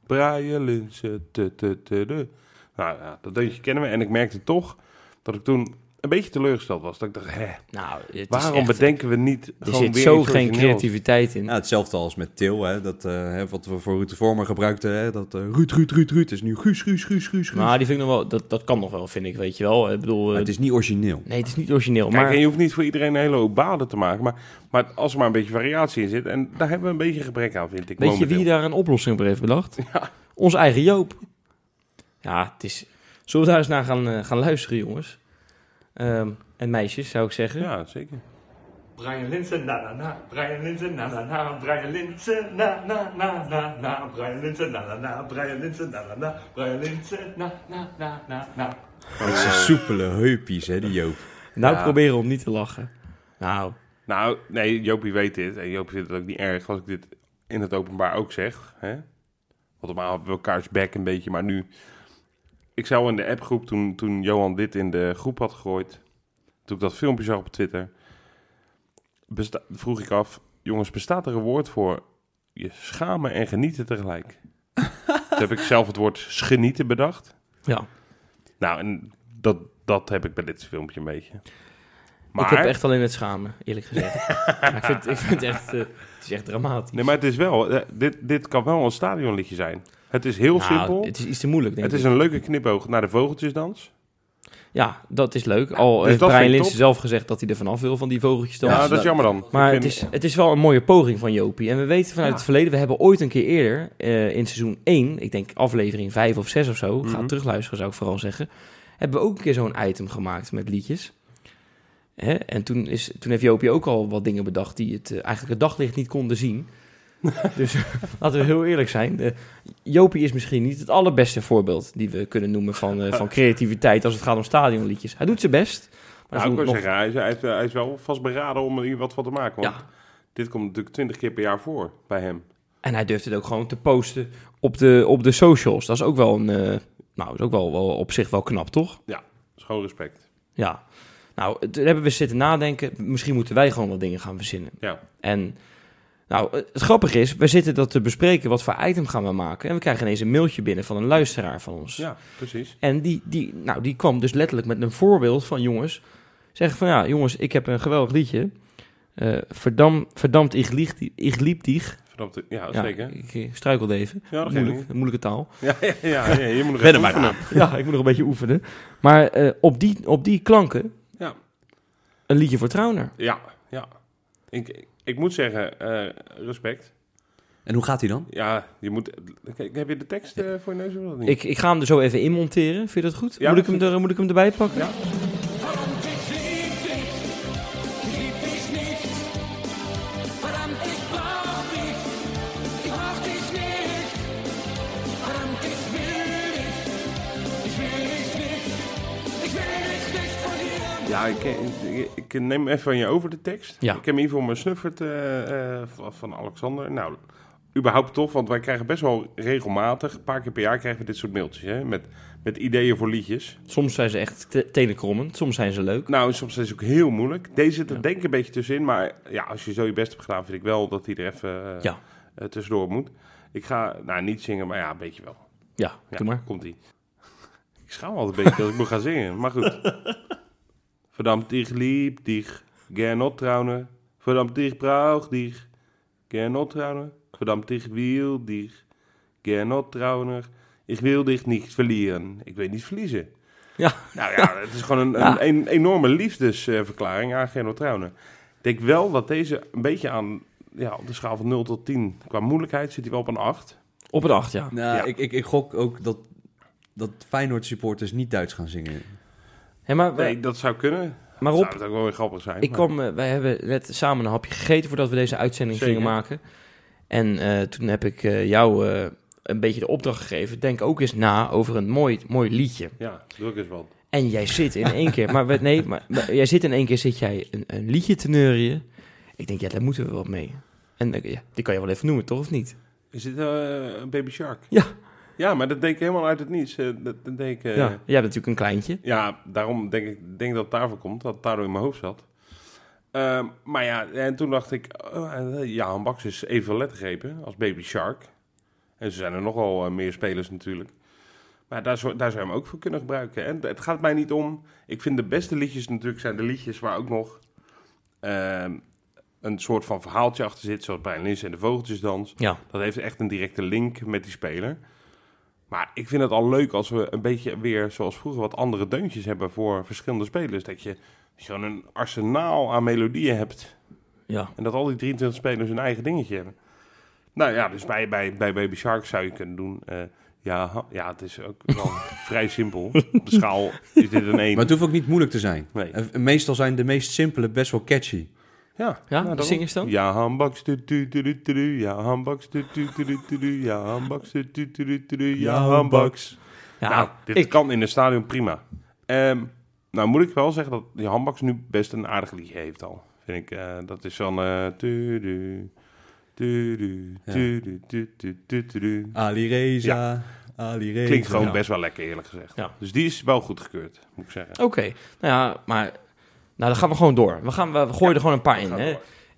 Brian Linssen. Nou ja, dat deuntje kennen we. En ik merkte toch dat ik toen... een beetje teleurgesteld was. Dat ik dacht, hè, nou, waarom echt, bedenken we niet... Er zit zo geen creativiteit in. Nou, hetzelfde als met Til, hè, dat, uh, wat we voor Ruud de Vormer gebruikten. Hè, dat uh, Ruud, Ruud, Ruud, Ruud is nu Guus, Guus, Guus, Guus. Maar die vind ik nog wel, dat, dat kan nog wel, vind ik, weet je wel. Ik bedoel, maar het is niet origineel. Nee, het is niet origineel. Kijk, maar... En je hoeft niet voor iedereen een hele obade te maken. Maar, maar als er maar een beetje variatie in zit... En daar hebben we een beetje gebrek aan, vind ik. Weet momenteel. Je wie daar een oplossing voor heeft bedacht? Ja. Ons eigen Joop. Ja, het is... Zullen we daar eens naar gaan, uh, gaan luisteren, jongens? Um, en meisjes, zou ik zeggen. Ja, zeker. Brian Linssen, na na na. Brian Linssen, na na na. Brian Linssen, na na na na na. Brian Linssen, na na na. Brian Linssen, na na na. Brian Linssen, na na na na na. Wat zijn soepele heupies, hè, die Joop. Nou, ja. Proberen om niet te lachen. Nou. Nou, nee, Joopie weet dit. En Joopie vindt het ook niet erg als ik dit in het openbaar ook zeg. Hè? Want normaal hebben we elkaars bek een beetje, maar nu... Ik zou in de appgroep, toen, toen Johan dit in de groep had gegooid... toen ik dat filmpje zag op Twitter... Besta- vroeg ik af... jongens, bestaat er een woord voor... je schamen en genieten tegelijk? Toen heb ik zelf het woord genieten bedacht. Ja. Nou, en dat, dat heb ik bij dit filmpje een beetje. Maar... Ik heb echt alleen het schamen, eerlijk gezegd. Maar ik vind, ik vind het, echt, uh, het is echt dramatisch. Nee, maar het is wel... Uh, dit, dit kan wel een stadionliedje zijn... Het is heel nou, simpel. Het is iets te moeilijk, denk ik. Het is een leuke knipoog naar de vogeltjesdans. Ja, dat is leuk. Al dus heeft Brian Linssen zelf gezegd dat hij er vanaf wil van die vogeltjesdans. Ja, dat is jammer dan. Maar het is, het is wel een mooie poging van Jopie. En we weten vanuit ja. het verleden, we hebben ooit een keer eerder uh, in seizoen één, ik denk aflevering vijf of zes of zo, mm-hmm. Ga terugluisteren zou ik vooral zeggen, hebben we ook een keer zo'n item gemaakt met liedjes. Hè? En toen, is, toen heeft Jopie ook al wat dingen bedacht die het uh, eigenlijk het daglicht niet konden zien. Dus laten we heel eerlijk zijn. Uh, Jopie is misschien niet het allerbeste voorbeeld die we kunnen noemen van, uh, van creativiteit als het gaat om stadionliedjes. Hij doet zijn best. Maar nou, ik wil nog... zeggen, hij is, hij, is, hij is wel vastberaden om hier wat van te maken. Want ja. Dit komt natuurlijk twintig keer per jaar voor bij hem. En hij durft het ook gewoon te posten op de, op de socials. Dat is ook wel een, uh, nou, is ook wel, wel op zich wel knap, toch? Ja, dat is gewoon respect. Ja. Nou, toen hebben we zitten nadenken. Misschien moeten wij gewoon wat dingen gaan verzinnen. Ja. En... Nou, het grappige is, we zitten dat te bespreken, wat voor item gaan we maken. En we krijgen ineens een mailtje binnen van een luisteraar van ons. Ja, precies. En die, die, nou, die kwam dus letterlijk met een voorbeeld van jongens. Zeggen van, ja jongens, ik heb een geweldig liedje. Uh, verdam, verdammt ich lieb dich. Verdampte, ja, ja, zeker. Ik struikelde even. Ja, dat Moeilijk, een moeilijke taal. Ja, ja, ja, ja, je moet nog even oefenen. Ja, ik moet nog een beetje oefenen. Maar uh, op, die, op die klanken, ja, een liedje voor Trauner. Ja, ja. Ik, ik moet zeggen, uh, respect. En hoe gaat hij dan? Ja, je moet... Kijk, heb je de tekst uh, voor je neus of niet? Ik, ik ga hem er zo even in monteren. Vind je dat goed? Ja, moet, ik hem er, moet ik hem erbij pakken? Ja. Ja, ik, ik, ik neem even van je over de tekst. Ja. Ik heb hier voor me snuffert uh, uh, van Alexander. Nou, überhaupt tof, want wij krijgen best wel regelmatig, een paar keer per jaar krijgen we dit soort mailtjes, hè, met, met ideeën voor liedjes. Soms zijn ze echt te- tenenkrommend, soms zijn ze leuk. Nou, soms zijn ze ook heel moeilijk. Deze zit er ja. denk ik een beetje tussenin, maar ja, als je zo je best hebt gedaan, vind ik wel dat hij er even uh, ja. uh, tussendoor moet. Ik ga, nou, niet zingen, maar ja, een beetje wel. Ja, ja, doe maar. Komt-ie. Ik schaam altijd een beetje dat ik moet gaan zingen, maar goed. Verdammt dich, lieb dich, Gernot Trauner. Verdammt dich, brauch dich, Gernot Trauner. Verdammt dich, wil dich, Gernot Trauner. Ik wil dich niet verlieren. Ik wil niet verliezen. Ja. Nou ja, het is gewoon een, ja. een, een enorme liefdesverklaring aan Gernot Trauner. Ik denk wel dat deze een beetje aan, ja, op de schaal van nul tot tien qua moeilijkheid zit hij wel op een acht. Op een acht, ja. Nou, ja. Ik, ik, ik gok ook dat, dat Feyenoord supporters niet Duits gaan zingen. Hey, maar nee, wij, dat zou kunnen. Maar Rob, zou het ook wel weer grappig zijn. Ik maar. Kwam, uh, wij hebben net samen een hapje gegeten voordat we deze uitzending Zeker. gingen maken. En uh, toen heb ik uh, jou uh, een beetje de opdracht gegeven. Denk ook eens na over een mooi, mooi liedje. Ja, doe ik eens wat. En jij zit in één keer... Maar, nee, maar, maar jij zit in één keer zit jij een, een liedje te neurien. Ik denk, ja, daar moeten we wat mee. En uh, ja, die kan je wel even noemen, toch? Of niet? Is dit uh, een Baby Shark? Ja. Ja, maar dat deed ik helemaal uit het niets. Uh, dat, dat deed ik, uh, ja, jij hebt natuurlijk een kleintje. Ja, daarom denk ik denk dat het daarvoor komt. Dat het daardoor in mijn hoofd zat. Uh, maar ja, en toen dacht ik... Uh, Jahanbakhsh is evenveel lettergrepen als Baby Shark. En ze zijn er nogal uh, meer spelers natuurlijk. Maar daar, zo, daar zou je hem ook voor kunnen gebruiken. En het gaat mij niet om... Ik vind de beste liedjes natuurlijk zijn de liedjes waar ook nog... Uh, een soort van verhaaltje achter zit. Zoals Brian Linssen en de Vogeltjesdans. Ja. Dat heeft echt een directe link met die speler. Maar ik vind het al leuk als we een beetje weer, zoals vroeger, wat andere deuntjes hebben voor verschillende spelers. Dat je zo'n een arsenaal aan melodieën hebt. Ja. En dat al die drieëntwintig spelers hun eigen dingetje hebben. Nou ja, dus bij, bij, bij Baby Shark zou je kunnen doen... Uh, ja, ja, het is ook wel vrij simpel. Op de schaal is dit een één. Maar het hoeft ook niet moeilijk te zijn. Nee. Meestal zijn de meest simpele best wel catchy. Ja, ja, nou, zing eens dan. Jahanbakhsh, tu tu tu tu tu, Jahanbakhsh, tu tu tu tu tu, Jahanbakhsh, tu tu tu tu tu, Jahanbakhsh. Nou, dit ik... kan in het stadion prima. Um, nou moet ik wel zeggen dat Jahanbakhsh nu best een aardig liedje heeft al. Vind ik, uh, dat is van... Uh, tu tu tu tu tu tu tu tu tu. Alireza. Ja. Alireza. Klinkt gewoon best wel lekker, eerlijk gezegd. Ja. Dus die is wel goedgekeurd, moet ik zeggen. Oké, okay. Nou ja, maar... Nou, dan gaan we gewoon door. We, gaan, we gooien ja, er gewoon een paar in. Hè?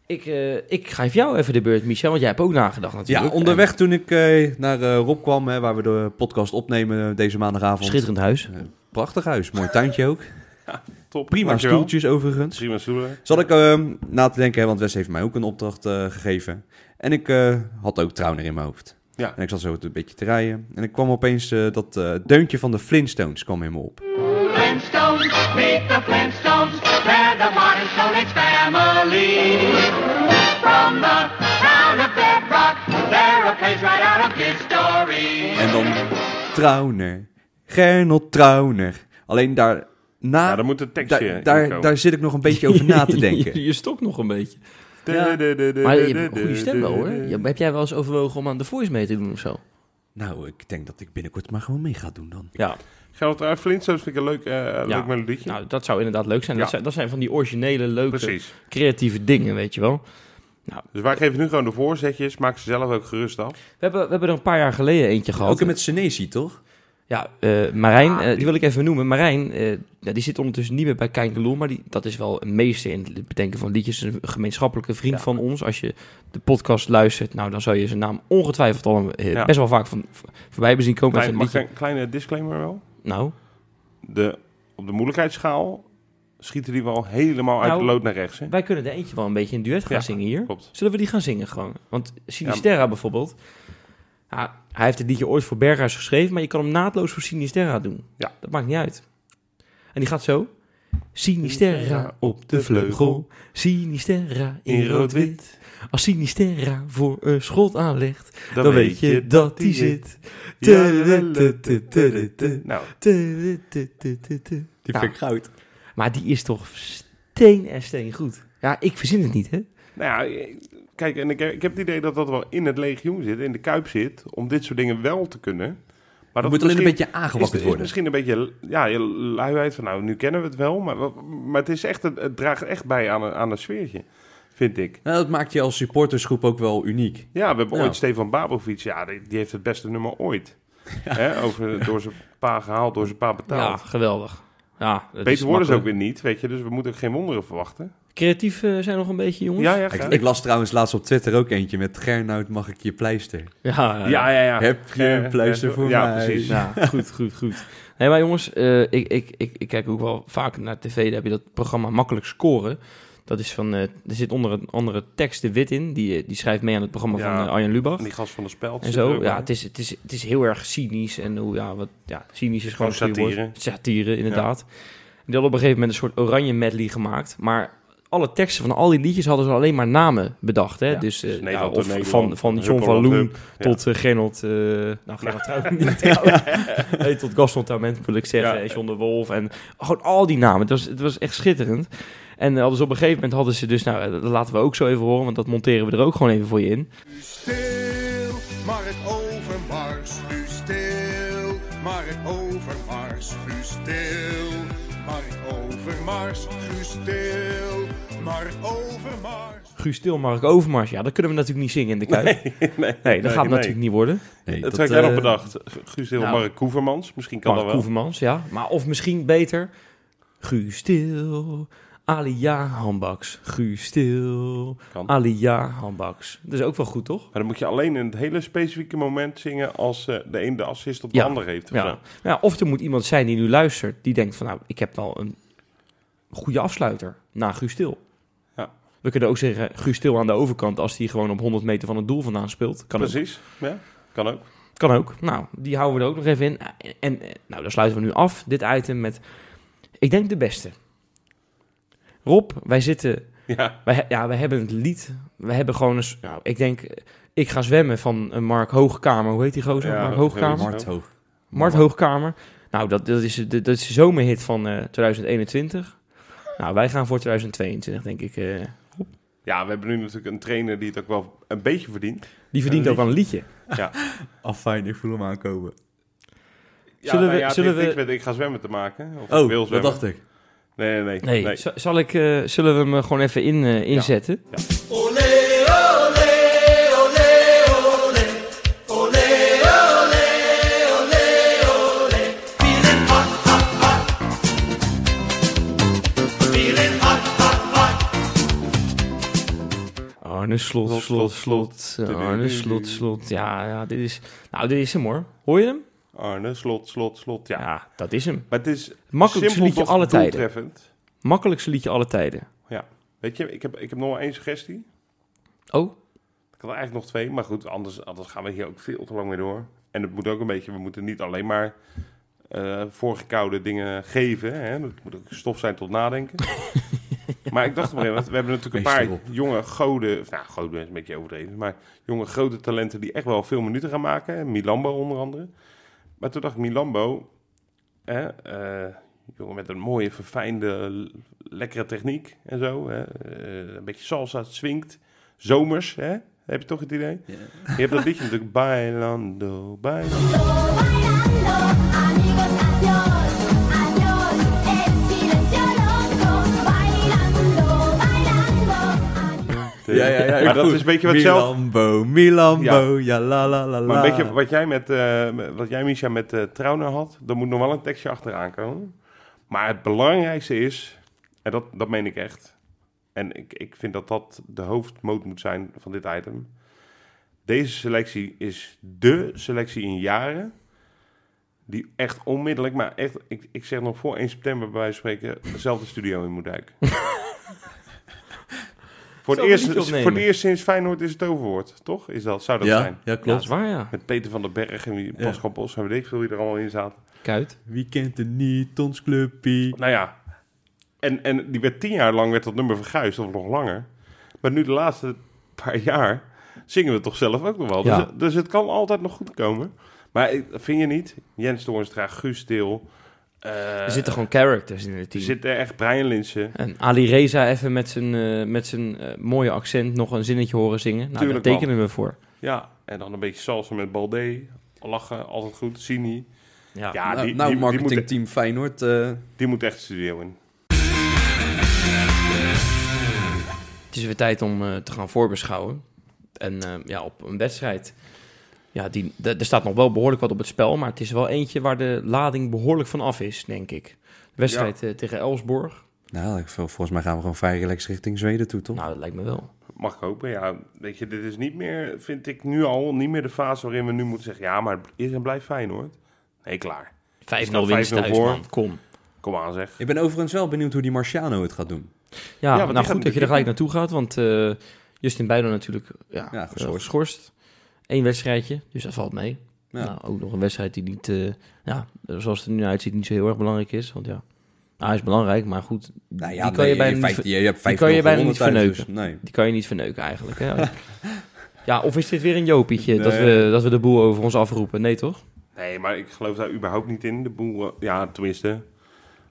Ik, uh, ik geef jou even de beurt, Michel, want jij hebt ook nagedacht natuurlijk. Ja, onderweg toen ik uh, naar uh, Rob kwam, hè, waar we de podcast opnemen deze maandagavond. Schitterend huis. Uh, prachtig huis, mooi tuintje ook. Ja, top. Prima Dankjewel. Stoeltjes overigens. Prima stoelen. Zal ik uh, na te denken, hè, want Wes heeft mij ook een opdracht uh, gegeven. En ik uh, had ook Trauner in mijn hoofd. Ja. En ik zat zo een beetje te rijden. En ik kwam opeens uh, dat uh, deuntje van de Flintstones kwam in me op. Flintstones, meet the Flintstones, they're the modern Stone Age family. From the town of Bedrock, they're a place right out of history. En dan Trauner, Gernot Trauner. Alleen daarna, ja, daar, moet een tekstje da, daar, daar zit ik nog een beetje over na te denken. Je, je stokt nog een beetje. Ja. Maar je hebt een goede stem wel, hoor. Heb jij wel eens overwogen om aan de Voice mee te doen of zo? Nou, ik denk dat ik binnenkort maar gewoon mee ga doen dan. Ja. Gernot Trauner, Flintstones vind ik een leuk, uh, ja. leuk melodietje. Nou, dat zou inderdaad leuk zijn. Ja. Dat, zijn dat zijn van die originele, leuke, Precies. creatieve dingen, weet je wel. Nou, dus wij geven nu gewoon de voorzetjes. Maak ze zelf ook gerust af. We hebben, we hebben er een paar jaar geleden eentje gehad. Ook met Senesi, toch? Ja, uh, Marijn, ah, uh, die wil ik even noemen. Marijn, uh, ja, die zit ondertussen niet meer bij Kein Geloel, maar die, dat is wel een meester in het bedenken van liedjes. Een gemeenschappelijke vriend ja. van ons. Als je de podcast luistert, nou, dan zou je zijn naam ongetwijfeld al uh, ja. best wel vaak van, v- voorbij bezien komen. Klein, met een kleine disclaimer wel? Nou? De, op de moeilijkheidsschaal schieten die wel helemaal nou, uit de lood naar rechts. Hè? Wij kunnen er eentje wel een beetje in duet gaan ja, zingen hier. Klopt. Zullen we die gaan zingen gewoon? Want Sinisterra ja, bijvoorbeeld... Ja, hij heeft het liedje ooit voor Berghuis geschreven, maar je kan hem naadloos voor Sinisterra doen. Ja. Dat maakt niet uit. En die gaat zo. Sinisterra op de vleugel, Sinisterra in rood-wit. Als Sinisterra voor een schot aanlegt, dan, dan weet je, je dat die zit. Nou. Die vind ik goud. Maar die is toch steen en steen goed. Ja, ik verzin het niet, hè? Nou ja, kijk, en ik, ik heb het idee dat dat wel in het legioen zit, in de Kuip zit, om dit soort dingen wel te kunnen. Maar dat moet alleen een beetje aangewakkerd worden. Misschien een beetje ja, luiheid van, nou, nu kennen we het wel, maar, maar het, is echt, het draagt echt bij aan, aan een sfeertje, vind ik. Nou, dat maakt je als supportersgroep ook wel uniek. Ja, we hebben ja. ooit Stefan Babovic, ja, die, die heeft het beste nummer ooit. Ja. Hè, over, door zijn pa gehaald, door zijn pa betaald. Ja, geweldig. Ja, beter worden ze ook weer niet, weet je, dus we moeten ook geen wonderen verwachten. Creatief uh, zijn nog een beetje, jongens. Ja, ja, ik, ik las trouwens laatst op Twitter ook eentje met... Gernot, mag ik je pleister? Ja, ja, ja. ja, ja. Heb je een uh, pleister uh, voor ja, mij? Ja, precies. Ja, goed, goed, goed. Nee, maar jongens, uh, ik, ik, ik, ik kijk ook wel vaak naar tv. Daar heb je dat programma Makkelijk Scoren. Dat is van... Uh, er zit onder een andere tekst De Wit in. Die, die schrijft mee aan het programma ja, van uh, Arjen Lubach. En die gast van de Speld. En zo. Ja, het is, het, is, het is heel erg cynisch. En hoe, ja, wat, ja, cynisch is gewoon... gewoon satire. Satire, inderdaad. Ja. Die hadden op een gegeven moment een soort oranje medley gemaakt. Maar... alle teksten van al die liedjes hadden ze alleen maar namen bedacht. Hè? Ja, dus, uh, dus nou, of van, van, van John van Loen tot ja. uh, Gernot... Uh, nou, Gernot Trauner niet trouwens. Nee, tot Gaston Tament moet ik zeggen. Ja. John de Wolf. En gewoon al die namen. Het was, het was echt schitterend. En uh, dus op een gegeven moment hadden ze dus... nou, dat laten we ook zo even horen, want dat monteren we er ook gewoon even voor je in. U stil, maar het Overmars. U stil, maar het Overmars. U stil, maar het Overmars. U stil. Guus Til, Mark Overmars. Ja, dat kunnen we natuurlijk niet zingen in de Kuip. Nee, nee, nee, dat nee, gaat nee. natuurlijk niet worden. Nee, dat heb ik nog bedacht. Guus Til, nou, Mark Koevermans. Misschien kan Mark dat wel. Mark Koevermans, ja. Maar of misschien beter... Guus Til, Alireza Jahanbakhsh. Guus Til, Alireza Jahanbakhsh. Dat is ook wel goed, toch? Maar dan moet je alleen in het hele specifieke moment zingen... als uh, de een de assist op de ja, ander heeft. Of, ja. Nou, ja, of er moet iemand zijn die nu luistert... die denkt van, nou, ik heb wel een goede afsluiter na Guus Til. We kunnen ook zeggen, Guus Til aan de overkant... als hij gewoon op honderd meter van het doel vandaan speelt. Kan Precies, ook. ja, kan ook. Kan ook. Nou, die houden we er ook nog even in. En, en nou, dan sluiten we nu af, dit item, met... ik denk de beste. Rob, wij zitten... Ja, wij, ja, wij hebben het lied. We hebben gewoon eens... Nou, ik denk, ik ga zwemmen van Mark Hoogkamer. Hoe heet die gozer? Ja, Mark Hoogkamer. Mart, Hoog. Mart Hoogkamer. Nou, dat, dat, is, dat, dat is de zomerhit van uh, tweeduizend eenentwintig. Nou, wij gaan voor tweeduizend tweeëntwintig, denk ik... Uh, Ja, we hebben nu natuurlijk een trainer die het ook wel een beetje verdient. Die verdient ook wel een liedje. Ja. Afijn, ik voel hem aankomen. Ja, zullen nou we, ja, zullen we... met, ik ga zwemmen te maken. Of oh, ik wil zwemmen. Dat dacht ik. Nee, nee, nee. nee. nee. Z- zal ik, uh, zullen we hem gewoon even in, uh, inzetten? Ja. Ja. Olé! Arne Slot, Slot, Slot, Arne Slot, Slot. Ja, ja, dit is... Nou, dit is hem, hoor. Hoor je hem? Arne Slot, Slot, Slot, ja. Ja, dat is hem. Maar het is het makkelijkste liedje alle tijden. Makkelijkste liedje alle tijden. Ja. Weet je, ik heb, ik heb nog maar één suggestie. Oh? Ik had eigenlijk nog twee, maar goed, anders, anders gaan we hier ook veel te lang mee door. En het moet ook een beetje... We moeten niet alleen maar uh, voorgekoude dingen geven, hè. Dat moet ook stof zijn tot nadenken. Maar ik dacht op een gegeven moment, we hebben natuurlijk een paar jonge goden... Nou, goden is een beetje overdreven, maar jonge grote talenten die echt wel veel minuten gaan maken. Milambo onder andere. Maar toen dacht ik, Milambo, hè, uh, jongen met een mooie, verfijnde, lekkere techniek en zo. Hè, uh, een beetje salsa, swingt. Zomers, hè, heb je toch het idee? Yeah. Je hebt dat liedje natuurlijk, Bailando, Bailando. Bailando. Ja, ja, ja, maar dat goed. Is een beetje wat Milambo, Milambo, ja, ja la, la, la, la. Maar een beetje wat jij, met, uh, wat jij Misha, met uh, Trauner had, daar moet nog wel een tekstje achteraan komen. Maar het belangrijkste is, en dat, dat meen ik echt, en ik, ik vind dat dat de hoofdmoot moet zijn van dit item. Deze selectie is dé selectie in jaren die echt onmiddellijk, maar echt, ik, ik zeg nog voor één september bij wijze van spreken, dezelfde studio in moet duiken. Voor het, eerst, voor het eerst sinds Feyenoord is het overwoord, toch? Is dat, zou dat ja, zijn? Ja, klopt. Ja, dat is waar, ja. Met Peter van den Berg en Pascal Bos en weet ik veel wie er allemaal in zaten. Kuit. Wie kent het niet, ons clubpie. Nou ja, en, en die werd tien jaar lang werd dat nummer verguisd, of nog langer. Maar nu de laatste paar jaar zingen we toch zelf ook nog wel. Ja. Dus, dus het kan altijd nog goed komen. Maar vind je niet? Jens Toornstra, Guus Til... Uh, er zitten gewoon characters in het team. Er zitten echt Brian Linssen. En Alireza even met zijn, uh, met zijn uh, mooie accent nog een zinnetje horen zingen. Nou, daar tekenen we voor. Ja, en dan een beetje salsa met Baldé. Lachen, altijd goed. Sini. Ja, ja nou, die, nou die, marketingteam die moet, Feyenoord. Uh... Die moet echt de studio in. Het is weer tijd om uh, te gaan voorbeschouwen. En uh, ja, op een wedstrijd... Ja, die, d- er staat nog wel behoorlijk wat op het spel, maar het is wel eentje waar de lading behoorlijk van af is, denk ik. De wedstrijd ja. uh, tegen Elfsborg. Nou, volgens mij gaan we gewoon vrij relax richting Zweden toe, toch? Nou, dat lijkt me wel. Mag ik hopen, ja. Weet je, dit is niet meer, vind ik nu al, niet meer de fase waarin we nu moeten zeggen, ja, maar het is en blijft Feyenoord. Nee, klaar. vijf nul winst thuis, man. Kom. Kom aan, zeg. Ik ben overigens wel benieuwd hoe die Marciano het gaat doen. Ja, ja nou goed dat je er gelijk naartoe gaat, want uh, Justin Bijlow natuurlijk ja, ja, geschorst. Eén wedstrijdje, dus dat valt mee. Ja. Nou, ook nog een wedstrijd die niet, uh, ja, zoals het er nu uitziet, niet zo heel erg belangrijk is. Want ja, hij is belangrijk, maar goed, nou ja, die kan nee, je bijna niet, je hebt die kan je bijna niet verneuken. Dus, nee. Die kan je niet verneuken eigenlijk. Hè? Ja, of is dit weer een jopietje nee. dat, we, dat we de boel over ons afroepen? Nee, toch? Nee, maar ik geloof daar überhaupt niet in. De boel, ja, tenminste...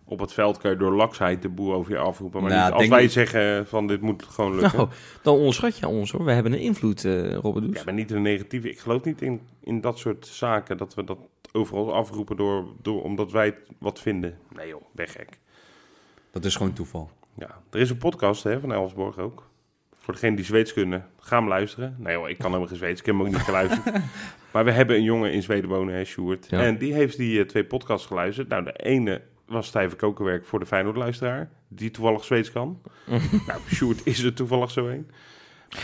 Op het veld kan je door laksheid de boer over je afroepen. Maar nou, niet. Als wij ik... zeggen van dit moet gewoon lukken. Nou, dan onderschat je ons hoor. We hebben een invloed, uh, Robert Does. Ja, maar niet een negatieve. Ik geloof niet in, in dat soort zaken. Dat we dat overal afroepen door, door, omdat wij wat vinden. Nee joh, ben gek. Dat is gewoon toeval. Ja, er is een podcast hè, van Elfsborg ook. Voor degenen die Zweeds kunnen, ga hem luisteren. Nee joh, ik kan helemaal geen Zweeds. Ik heb hem ook niet geluisterd. Maar we hebben een jongen in Zweden wonen, hè, Sjoerd. Ja. En die heeft die uh, twee podcasts geluisterd. Nou, de ene... was stijve kokenwerk voor de Feyenoord-luisteraar... die toevallig Zweeds kan. Nou, Sjoerd is er toevallig zo een.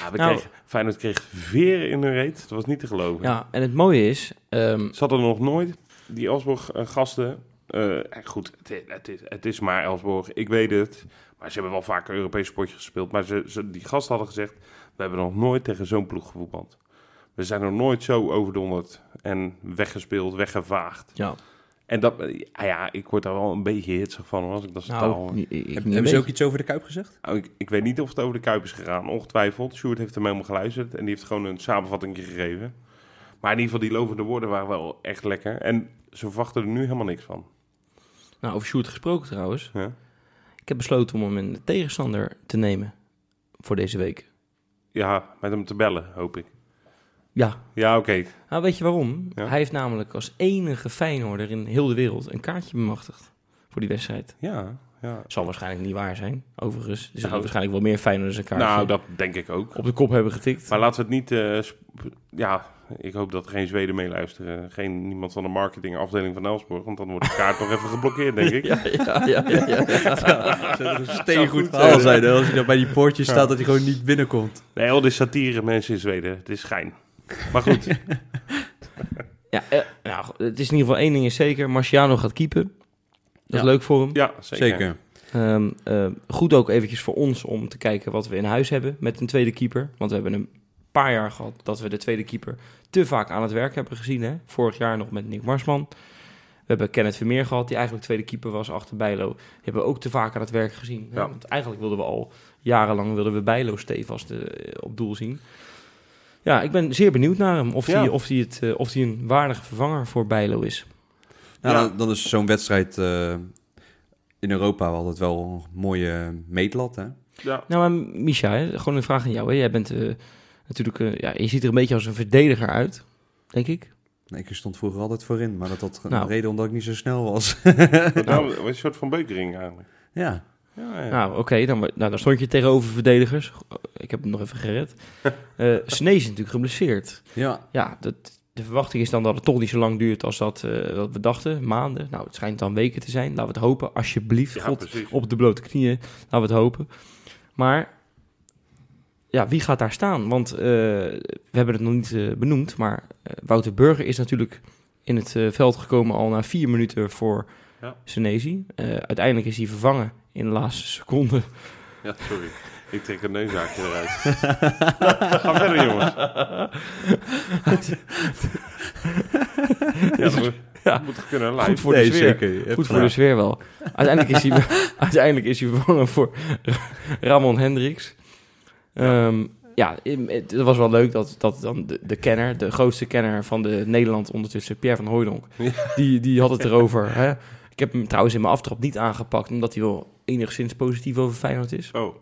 Maar we nou, kregen, Feyenoord kreeg veren in hun reet. Dat was niet te geloven. Ja, en het mooie is... Um... Ze hadden nog nooit die Elfsborg-gasten... Uh, goed, het, het, is, het is maar Elfsborg, ik weet het. Maar ze hebben wel vaker Europese sportjes gespeeld. Maar ze, ze, die gasten hadden gezegd... we hebben nog nooit tegen zo'n ploeg gevoetbald. We zijn nog nooit zo overdonderd... en weggespeeld, weggevaagd. Ja. En dat, ah ja, ik word daar wel een beetje hitsig van, als ik dat nou, taal... Ik, ik, Heb, hebben ze ook iets over de Kuip gezegd? Oh, ik, ik weet niet of het over de Kuip is gegaan, ongetwijfeld. Sjoerd heeft hem helemaal geluisterd en die heeft gewoon een samenvatting gegeven. Maar in ieder geval, die lovende woorden waren wel echt lekker. En ze verwachten er nu helemaal niks van. Nou, over Sjoerd gesproken trouwens. Ja? Ik heb besloten om hem een tegenstander te nemen voor deze week. Ja, met hem te bellen, hoop ik. Ja. Ja, oké. Okay. Nou, weet je waarom? Ja? Hij heeft namelijk als enige Feyenoorder in heel de wereld een kaartje bemachtigd voor die wedstrijd. Ja, ja. Zal waarschijnlijk niet waar zijn, overigens. Dus er nou, waarschijnlijk wel meer Feyenoorders een kaartje. Nou, dat denk ik ook. Op de kop hebben getikt. Maar laten we het niet... Uh, sp- ja, ik hoop dat geen Zweden meeluisteren. Geen niemand van de marketingafdeling van Elfsborg. Want dan wordt de kaart nog even geblokkeerd, denk ik. Ja, ja, ja. ja, ja, ja. Zou een steengoed verhaal zijn, hè? Als hij dan bij die poortjes ja. staat, dat hij gewoon niet binnenkomt. Nee, al die satire mensen in Zweden. Het is schijn. Maar goed. ja, eh, nou, het is in ieder geval één ding is zeker. Marciano gaat keepen. Dat ja. is leuk voor hem. Ja, zeker. zeker. Um, uh, goed ook eventjes voor ons om te kijken wat we in huis hebben met een tweede keeper. Want we hebben een paar jaar gehad dat we de tweede keeper te vaak aan het werk hebben gezien. Hè? Vorig jaar nog met Nick Marsman. We hebben Kenneth Vermeer gehad, die eigenlijk tweede keeper was achter Bijlow. Die hebben we ook te vaak aan het werk gezien. Hè? Ja. Want eigenlijk wilden we al jarenlang wilden we Bijlow stevast uh, op doel zien. Ja, ik ben zeer benieuwd naar hem. Of hij ja. of die het, of die een waardig vervanger voor Bijlow is. Nou, ja. dan, dan is zo'n wedstrijd uh, in Europa altijd wel een mooie meetlat, hè? Ja. Nou, maar Misha, hè, gewoon een vraag aan jou. Hè. Jij bent uh, natuurlijk... Uh, ja, je ziet er een beetje als een verdediger uit, denk ik. Nee, ik stond vroeger altijd voorin. Maar dat had een nou. reden omdat ik niet zo snel was. nou, een soort van Beukering eigenlijk. Ja. Ja, ja. Nou, oké, okay, dan, nou, dan stond je tegenover verdedigers. Ik heb hem nog even gered. Uh, Snees is natuurlijk geblesseerd. Ja. Ja, dat, de verwachting is dan dat het toch niet zo lang duurt als dat, uh, dat we dachten. Maanden. Nou, het schijnt dan weken te zijn. Laten we het hopen, alsjeblieft. Ja, God, precies. Op de blote knieën. Laten we het hopen. Maar, ja, wie gaat daar staan? Want uh, we hebben het nog niet uh, benoemd, maar uh, Wouter Burger is natuurlijk in het uh, veld gekomen al na vier minuten voor ja. Senesi. Uh, uiteindelijk is hij vervangen in de laatste seconde. Ja, sorry. Ik trek een neushaakje eruit. Ga verder, jongens. ja, dat moet, ja. moet kunnen live. Goed voor nee, de sfeer. Zeker. Goed voor de sfeer wel. Uiteindelijk is hij, uiteindelijk is hij vervangen voor Ramon Hendriks. Um, ja, het was wel leuk dat, dat dan de, de kenner, de grootste kenner van de Nederland ondertussen, Pierre van Hooijdonk, ja. die, die had het erover. Hè? Ik heb hem trouwens in mijn aftrap niet aangepakt, omdat hij wel enigszins positief over Feyenoord is. Oh.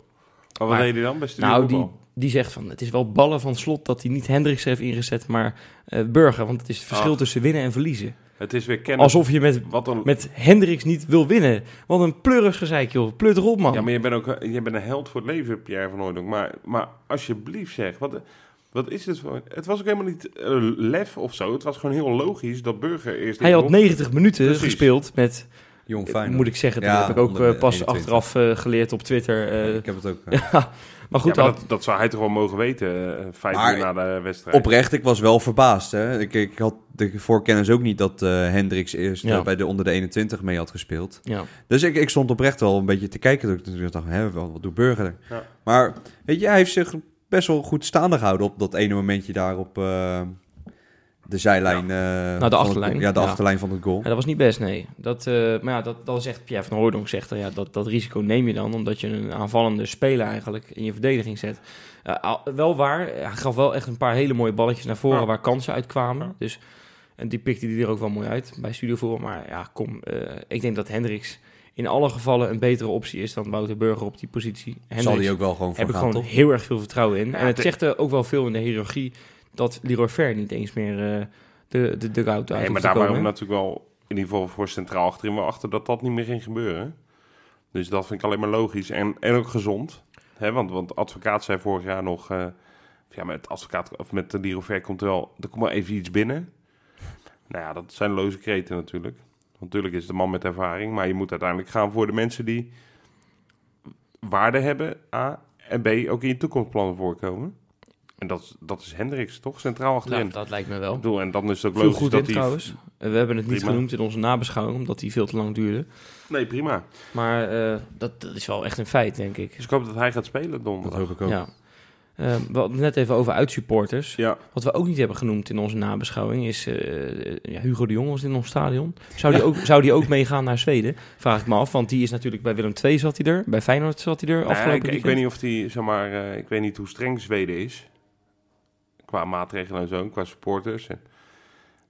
Maar wat deed hij dan bij Studio Nou, die, die zegt van, het is wel ballen van Slot dat hij niet Hendriks heeft ingezet, maar uh, Burger. Want het is het verschil ah. tussen winnen en verliezen. Het is weer kennis. Alsof je met, wat een... met Hendriks niet wil winnen. Wat een pleurig gezeik, joh. Pleut erop, man. Ja, maar je bent ook je bent een held voor het leven, Pierre van Hooijdonk. Maar, maar alsjeblieft zeg, wat, wat is het voor... Het was ook helemaal niet uh, lef of zo. Het was gewoon heel logisch dat Burger eerst... Hij had negentig minuten Precies. gespeeld met... Jong Feyenoord. Moet ik zeggen, dat ja, heb ik ook uh, pas achteraf uh, geleerd op Twitter. Uh, ik heb het ook. Uh. ja, maar goed, ja, maar dat, dat zou hij toch wel mogen weten, uh, vijf maar uur na de wedstrijd. Oprecht, ik was wel verbaasd. Hè? Ik, ik had de voorkennis ook niet dat uh, Hendriks eerst ja. uh, bij de onder de eenentwintig mee had gespeeld. Ja. Dus ik, ik stond oprecht wel een beetje te kijken. Dat ik natuurlijk dacht, hè, wat, wat doet Burger? Ja. Maar weet je, hij heeft zich best wel goed staande gehouden op dat ene momentje daarop... Uh, De zijlijn. Ja. Uh, nou, de achterlijn. Het, ja, de ja. achterlijn van het goal. Ja, dat was niet best, nee. Dat, uh, maar ja, dat, dat zegt Pierre van Hooijdonk, zegt er, ja, dat, dat risico neem je dan, omdat je een aanvallende speler eigenlijk in je verdediging zet. Uh, wel waar, hij gaf wel echt een paar hele mooie balletjes naar voren ja. waar kansen uitkwamen. Ja. Dus, en die pikte hij er ook wel mooi uit bij Studiovoer. Maar ja, kom, uh, ik denk dat Hendriks in alle gevallen een betere optie is dan Wouter Burger op die positie. Hendriks zal die ook wel gewoon voor gaan, toch? Heb ik gewoon heel erg veel vertrouwen in. Ja, en het de... zegt er ook wel veel in de hiërarchie dat Leroy Fer niet eens meer uh, de, de, de goud uit nee, maar daarbij ook natuurlijk wel, in ieder geval voor centraal achterin, maar achter dat dat niet meer ging gebeuren. Dus dat vind ik alleen maar logisch. En, en ook gezond. Hè? Want, want advocaat zei vorig jaar nog... Uh, ja, met advocaat of met Leroy Fer komt er wel... Er komt wel even iets binnen. Nou ja, dat zijn loze kreten natuurlijk. Want natuurlijk is de man met ervaring, maar je moet uiteindelijk gaan voor de mensen die waarde hebben, A, en B, ook in je toekomstplannen voorkomen. En dat, dat is Hendriks, toch? Centraal achterin. Ja, dat lijkt me wel. Ik bedoel, en dan is het ook logisch dat hij... trouwens. We hebben het niet prima. genoemd in onze nabeschouwing, omdat die veel te lang duurde. Nee, prima. Maar uh, dat, dat is wel echt een feit, denk ik. Dus ik hoop dat hij gaat spelen donderdag. Dat hoop ik ook. Ja. Uh, we hadden net even over uitsupporters. Ja. Wat we ook niet hebben genoemd in onze nabeschouwing is... Uh, ja, Hugo de Jong was in ons stadion. Zou die, ja. ook, zou die ook meegaan naar Zweden? Vraag ik me af, want die is natuurlijk... Bij Willem twee zat hij er, bij Feyenoord zat hij er. Nou, afgelopen ik, ik weet niet of die, zeg maar... Uh, ik weet niet hoe streng Zweden is. Qua maatregelen en zo, qua supporters. En,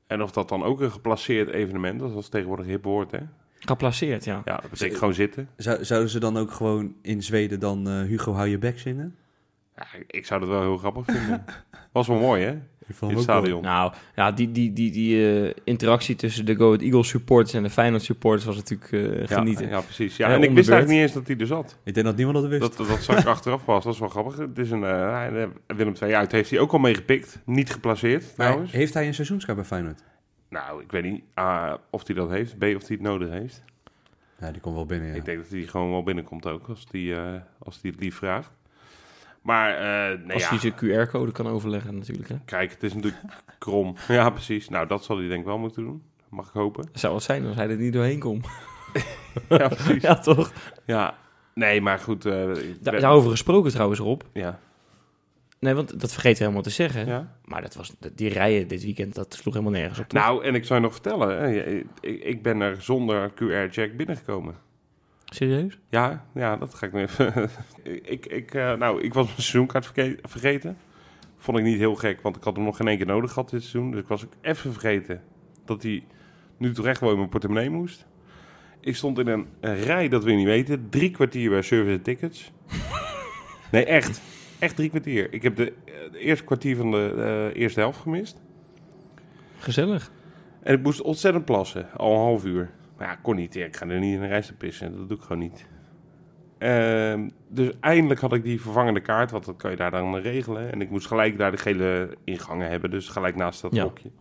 en of dat dan ook een geplaceerd evenement was, dat is tegenwoordig hip woord, hè? Geplaceerd, ja. Ja, dat betekent Z- gewoon zitten. Zou, zouden ze dan ook gewoon in Zweden dan uh, Hugo hou je bek zingen? Ja, ik zou dat wel heel grappig vinden. Was wel mooi, hè? In het stadion. Nou, ja, die, die, die, die uh, interactie tussen de Go Ahead Eagles supporters en de Feyenoord supporters was natuurlijk uh, genieten. Ja, ja, precies. Ja, en, en ik wist eigenlijk niet eens dat hij er zat. Ik denk dat niemand dat wist. Dat, dat, dat zag ik achteraf pas. Dat is wel grappig. Het is een uh, Willem twee uit. Heeft hij ook al meegepikt. Niet geplaceerd, trouwens. Maar heeft hij een seizoenskaart bij Feyenoord? Nou, ik weet niet A, of hij dat heeft. B, of hij het nodig heeft. Ja, die komt wel binnen, ja. Ik denk dat hij gewoon wel binnenkomt ook, als hij uh, het lief vraagt. Maar, uh, nee, als hij ja. zijn Q R-code kan overleggen natuurlijk. Hè? Kijk, het is natuurlijk krom. Ja, precies. Nou, dat zal hij denk ik wel moeten doen. Mag ik hopen. Zou het zijn als hij er niet doorheen komt. Ja, precies. Ja, toch? Ja. Nee, maar goed. Uh, da- daarover gesproken trouwens, Rob. Ja. Nee, want dat vergeet we helemaal te zeggen. Ja? Maar dat was, die rijen dit weekend, dat sloeg helemaal nergens op. Toch? Nou, en ik zou je nog vertellen. Ik ben er zonder Q R-check binnengekomen. Serieus? Ja, ja, dat ga ik nu even... ik, ik, uh, nou, ik was mijn seizoenkaart verke- vergeten. Vond ik niet heel gek, want ik had hem nog geen één keer nodig gehad dit seizoen. Dus ik was ook even vergeten dat hij nu terecht wel in mijn portemonnee moest. Ik stond in een, een rij, dat wil je niet weten. Drie kwartier bij Service en Tickets. Nee, echt. Echt drie kwartier. Ik heb de, de eerste kwartier van de uh, eerste helft gemist. Gezellig. En ik moest ontzettend plassen, al een half uur. Maar ja, kon niet. Ik ga er niet in de rij te pissen. Dat doe ik gewoon niet. Uh, dus eindelijk had ik die vervangende kaart. Want dat kan je daar dan regelen. En ik moest gelijk daar de gele ingangen hebben. Dus gelijk naast dat ja. hokje.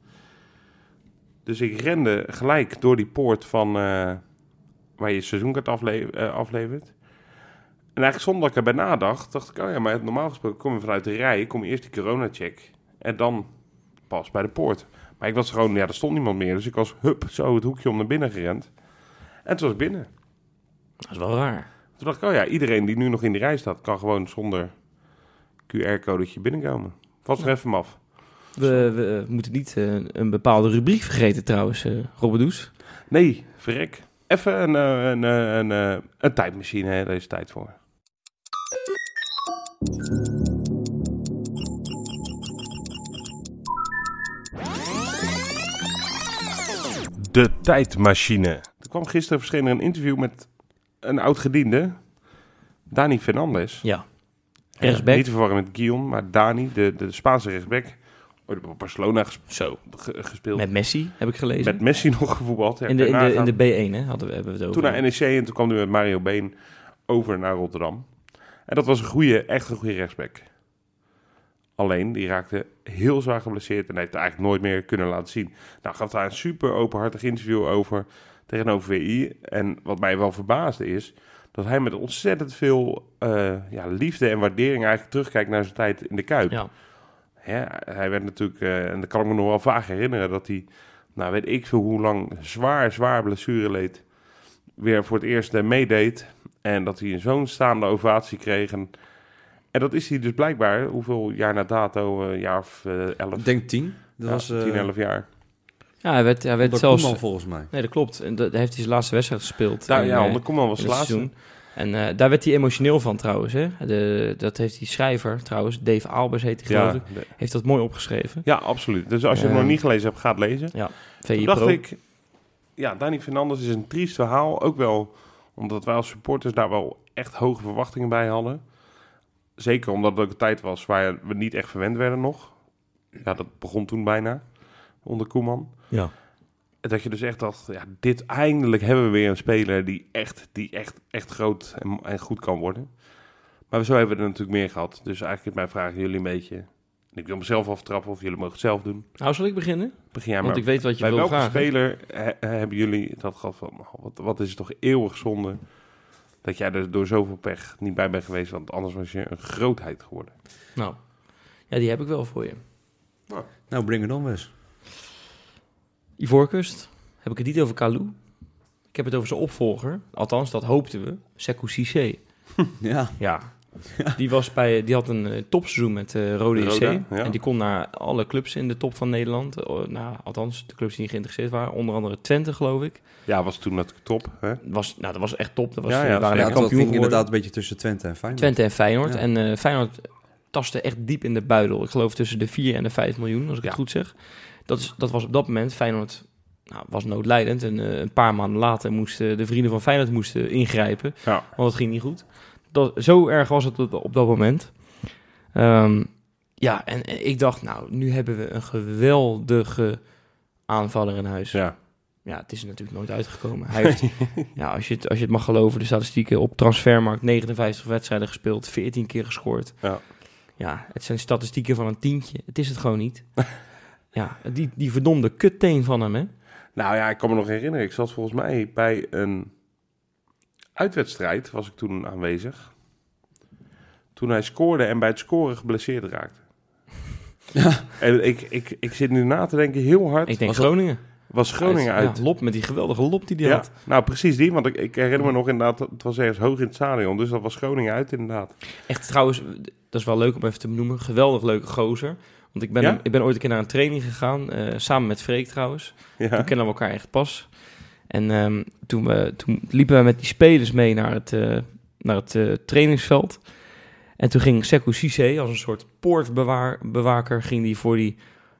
Dus ik rende gelijk door die poort van... Uh, waar je seizoenkaart afle- uh, aflevert. En eigenlijk zonder dat ik erbij nadacht... dacht ik, oh ja, maar normaal gesproken kom je vanuit de rij... kom je eerst die corona-check. En dan pas bij de poort. Maar ik was gewoon, ja, er stond niemand meer. Dus ik was, hup, zo het hoekje om naar binnen gerend. En toen was ik binnen. Dat is wel raar. Toen dacht ik, oh ja, iedereen die nu nog in die rij staat, kan gewoon zonder Q R-codetje binnenkomen. Was er even maf. We, we moeten niet uh, een bepaalde rubriek vergeten trouwens, uh, Robbedoes. Nee, verrek. Even een, een, een, een, een tijdmachine, hè, daar is tijd voor. De tijdmachine. Er kwam gisteren verscheen er een interview met een oud-gediende, Dani Fernandes. Ja, rechtsback. Niet te verwarren met Guillaume, maar Dani, de, de Spaanse rechtsback. Ooit op Barcelona gespeeld. Zo. gespeeld. Met Messi, heb ik gelezen. Met Messi nog gevoetbald. Ja, in, de, in, de, in de B één, hè, hadden we, hebben we het over. Toen naar N E C en toen kwam hij met Mario Been over naar Rotterdam. En dat was een goede, echt een goede rechtsback. Alleen, die raakte heel zwaar geblesseerd en heeft het eigenlijk nooit meer kunnen laten zien. Nou, gaf daar een super openhartig interview over tegenover V I. En wat mij wel verbaasde is dat hij met ontzettend veel uh, ja, liefde en waardering eigenlijk terugkijkt naar zijn tijd in de Kuip. Ja. Ja, hij werd natuurlijk, uh, en dat kan ik me nog wel vaag herinneren, dat hij, nou weet ik veel hoe lang, zwaar, zwaar blessure leed, weer voor het eerst uh, meedeed. En dat hij zo'n staande ovatie kreeg. En, en dat is hij dus blijkbaar, hoeveel jaar na dato, een uh, jaar of uh, elf? Ik denk tien. Dat ja, was tien, elf jaar. Ja, hij werd, hij werd zelfs... Koeman, volgens mij. Nee, dat klopt. En dat heeft hij zijn laatste wedstrijd gespeeld. Daar, en, ja, onder Koeman was zijn laatste. Seizoen. En uh, daar werd hij emotioneel van trouwens. Hè? De, dat heeft die schrijver trouwens, Dave Albers heet hij geloof ik, ja, de... heeft dat mooi opgeschreven. Ja, absoluut. Dus als je uh, het nog niet gelezen hebt, ga het lezen. Ja, toen dacht ik, ja, Dani Fernandes is een triest verhaal. Ook wel omdat wij als supporters daar wel echt hoge verwachtingen bij hadden. Zeker omdat het ook een tijd was waar we niet echt verwend werden nog. Ja, dat begon toen bijna, onder Koeman. Ja. Dat je dus echt dacht, ja, dit eindelijk hebben we weer een speler die echt, die echt, echt groot en, en goed kan worden. Maar zo hebben we er natuurlijk meer gehad. Dus eigenlijk mijn vraag aan jullie een beetje. Ik wil mezelf aftrappen of jullie mogen het zelf doen. Nou, zal ik beginnen? Begin jij maar. Want ik weet wat je bij wil vragen. Bij welke speler he, hebben jullie dat gehad van, wat, wat is het toch eeuwig zonde dat jij er door zoveel pech niet bij bent geweest, want anders was je een grootheid geworden. Nou, ja, die heb ik wel voor je. Nou, nou breng het on Wes. Ivoorkust, heb ik het niet over Kalou. Ik heb het over zijn opvolger. Althans, dat hoopten we. Sekou Cissé. Ja. Ja. Die, was bij, die had een topseizoen met uh, Rode I C. Ja. En die kon naar alle clubs in de top van Nederland. Uh, nou, althans, de clubs die niet geïnteresseerd waren. Onder andere Twente, geloof ik. Ja, was toen dat top. Hè? Was, nou, dat was echt top. Dat was, ja, ja, waren ja, kampioen dat inderdaad een beetje tussen Twente en Feyenoord. Twente en Feyenoord. Ja. En uh, Feyenoord tastte echt diep in de buidel. Ik geloof tussen de vier en de vijf miljoen, als ik ja. het goed zeg. Dat, is, dat was op dat moment, Feyenoord nou, was noodlijdend. En uh, een paar maanden later moesten de vrienden van Feyenoord moesten ingrijpen. Ja. Want het ging niet goed. Dat, zo erg was het op, op dat moment. Um, ja, en, en ik dacht, nou, nu hebben we een geweldige aanvaller in huis. Ja, ja het is er natuurlijk nooit uitgekomen. Hij heeft, ja, als, je het, als je het mag geloven, de statistieken op Transfermarkt, negenenvijftig wedstrijden gespeeld, veertien keer gescoord. Ja. Ja, het zijn statistieken van een tientje. Het is het gewoon niet. Ja, die, die verdomde kutteen van hem, hè? Nou ja, ik kan me nog herinneren. Ik zat volgens mij bij een uitwedstrijd, was ik toen aanwezig. Toen hij scoorde en bij het scoren geblesseerd raakte. Ja. En ik, ik, ik zit nu na te denken heel hard. Ik denk was Groningen. Het, was Groningen uit. Ja, lop, met die geweldige lop die hij ja, had. Nou, precies die, want ik, ik herinner me nog inderdaad, het was ergens hoog in het stadion. Dus dat was Groningen uit inderdaad. Echt trouwens, dat is wel leuk om even te benoemen. Geweldig leuke gozer. Want ik ben, ja? ik ben ooit een keer naar een training gegaan, uh, samen met Freek trouwens. Ja. Toen kennen we elkaar echt pas. En um, toen, we, toen liepen we met die spelers mee naar het, uh, naar het uh, trainingsveld. En toen ging Sekou Cissé als een soort poortbewaker ging die voor, die,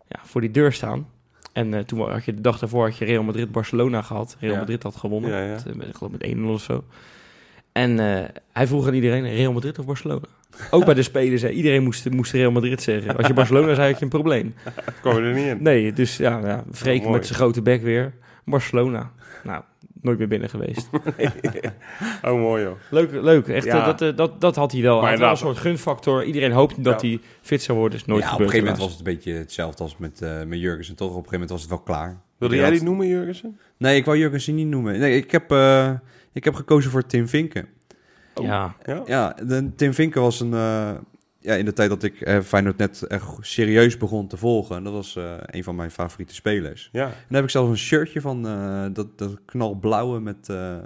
ja, voor die deur staan. En uh, toen had je de dag daarvoor had je Real Madrid Barcelona gehad. Real ja. Madrid had gewonnen, ja, ja. Met, met, ik geloof met één nul of zo. En uh, hij vroeg aan iedereen, Real Madrid of Barcelona? Ook bij de spelers, hè. Iedereen moest, moest Real Madrid zeggen. Als je Barcelona zei, had je een probleem. Kom je er niet in. Nee, dus ja, ja Freek oh, met zijn grote bek weer. Barcelona. Nou, nooit meer binnen geweest. Oh, mooi joh. Leuk, leuk. Echt, ja. dat, dat, dat had hij wel. Hij had wel een soort gunfactor. Iedereen hoopte dat ja. hij fit zou worden. Is nooit ja, gebeurd. Op een gegeven moment was het een beetje hetzelfde als met, uh, met Jørgensen. Toch, op een gegeven moment was het wel klaar. Wilde jij had... die noemen, Jørgensen? Nee, ik wou Jørgensen niet noemen. Nee, ik heb... Uh... Ik heb gekozen voor Tim Vinken. Oh. Ja. Ja, de, Tim Vinken was een, uh, ja, in de tijd dat ik eh, Feyenoord net echt serieus begon te volgen. Dat was uh, een van mijn favoriete spelers. Ja. En daar heb ik zelfs een shirtje van, uh, dat, dat knalblauwe met uh,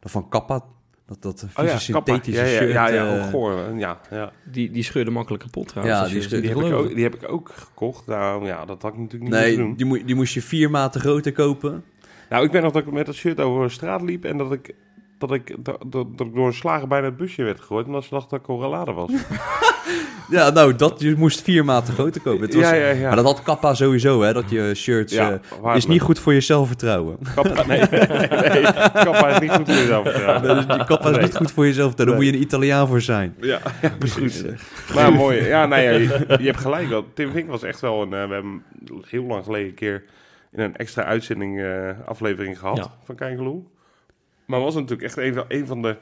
dat van Kappa. Dat, dat oh ja, synthetische ja, shirt. Ja, ja, ja, uh, goor, ja, ja. Die, die scheurde makkelijk kapot trouwens. Ja, die, die, die, heb ik ook, die heb ik ook gekocht. Nou, ja, dat had ik natuurlijk niet nee, doen. Die, mo- die moest je vier maten groter kopen. Nou, ik weet nog dat ik met dat shirt over de straat liep en dat ik... Dat ik, dat, dat, dat ik door een slager bijna het busje werd gegooid. Omdat ze dacht dat ik Corralade was. Ja, nou, dat, je moest vier maten groter kopen. Het was, ja, ja, ja. Maar dat had Kappa sowieso, hè. Dat je shirts... Ja, uh, is niet goed voor je zelfvertrouwen. Kappa, nee, nee, nee. Kappa is niet goed voor je zelfvertrouwen. Nee, dus Kappa is nee. niet goed voor je zelfvertrouwen. Daar nee. moet je een Italiaan voor zijn. Ja, ja precies. Maar mooi. Ja, nou ja, je, je hebt gelijk. Dat Tim Vink was echt wel een... Uh, we hebben heel lang geleden een keer... in een extra uitzending uh, aflevering gehad. Ja. Van Kijkeloel. Maar was natuurlijk echt een van, een van de...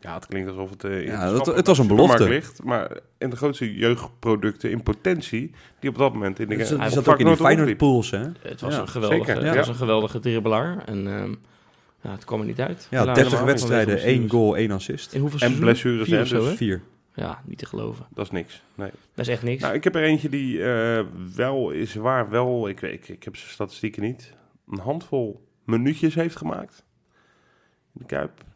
Ja, het klinkt alsof het... Uh, ja, dat, het was een belofte. Ligt, maar en de grootste jeugdproducten in potentie... die op dat moment... in de dus, Hij zat ook in die Feyenoord pools, hè? Het was, ja, een, geweldige, het ja. was een geweldige dribbelaar. En uh, ja, het kwam er niet uit. Ja, dertig wedstrijden, één goal, één assist. En, hoeveel en blessures, hè? Dus vier. Ja, niet te geloven. Dat is niks. Nee. Dat is echt niks. Nou, ik heb er eentje die uh, wel is waar wel... Ik, ik, ik heb zijn statistieken niet. Een handvol minuutjes heeft gemaakt... de Kuip.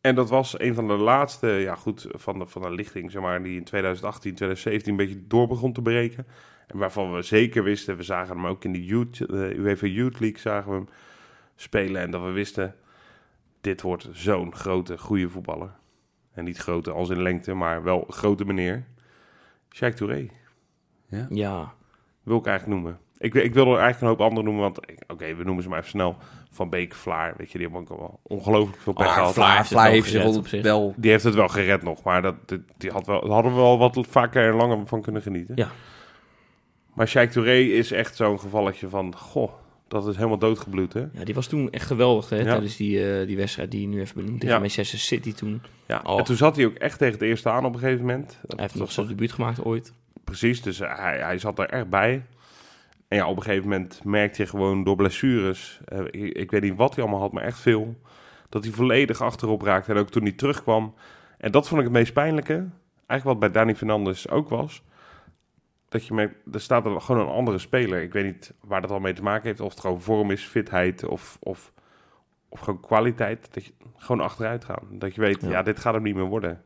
En dat was een van de laatste, ja goed, van de, van de lichting, zeg maar, die in twintig achttien, twintig zeventien een beetje door begon te breken. En waarvan we zeker wisten, we zagen hem ook in de youth, uh, UEFA Youth League zagen we hem spelen. En dat we wisten, dit wordt zo'n grote, goede voetballer. En niet grote als in lengte, maar wel grote meneer. Cheikh Touré. Ja. ja. Wil ik eigenlijk noemen. Ik, ik wil er eigenlijk een hoop anderen noemen, want oké, okay, we noemen ze maar even snel. Van Beek, Vlaar, weet je, die hebben ook wel ongelooflijk veel pech oh, gehad. Vlaar, Vlaar heeft zich op zich wel... Die heeft het wel gered nog, maar dat, die had wel, hadden we wel wat vaker en langer van kunnen genieten. Ja. Maar Cheikh Touré is echt zo'n gevalletje van, goh, dat is helemaal doodgebloed, hè? Ja, die was toen echt geweldig, hè, ja. tijdens die, uh, die wedstrijd die je nu even benoemd tegen ja. Manchester City toen. Ja, oh. En toen zat hij ook echt tegen het eerste aan op een gegeven moment. Hij heeft nog zo'n debuut gemaakt ooit. Precies, dus uh, hij, hij zat er echt bij. En ja, op een gegeven moment merkte je gewoon door blessures, uh, ik, ik weet niet wat hij allemaal had, maar echt veel, dat hij volledig achterop raakte. En ook toen hij terugkwam, en dat vond ik het meest pijnlijke, eigenlijk wat bij Dani Fernandes ook was, dat je merkt, er staat er gewoon een andere speler. Ik weet niet waar dat al mee te maken heeft, of het gewoon vorm is, fitheid of, of, of gewoon kwaliteit, dat je gewoon achteruit gaat. Dat je weet, ja. ja, dit gaat hem niet meer worden.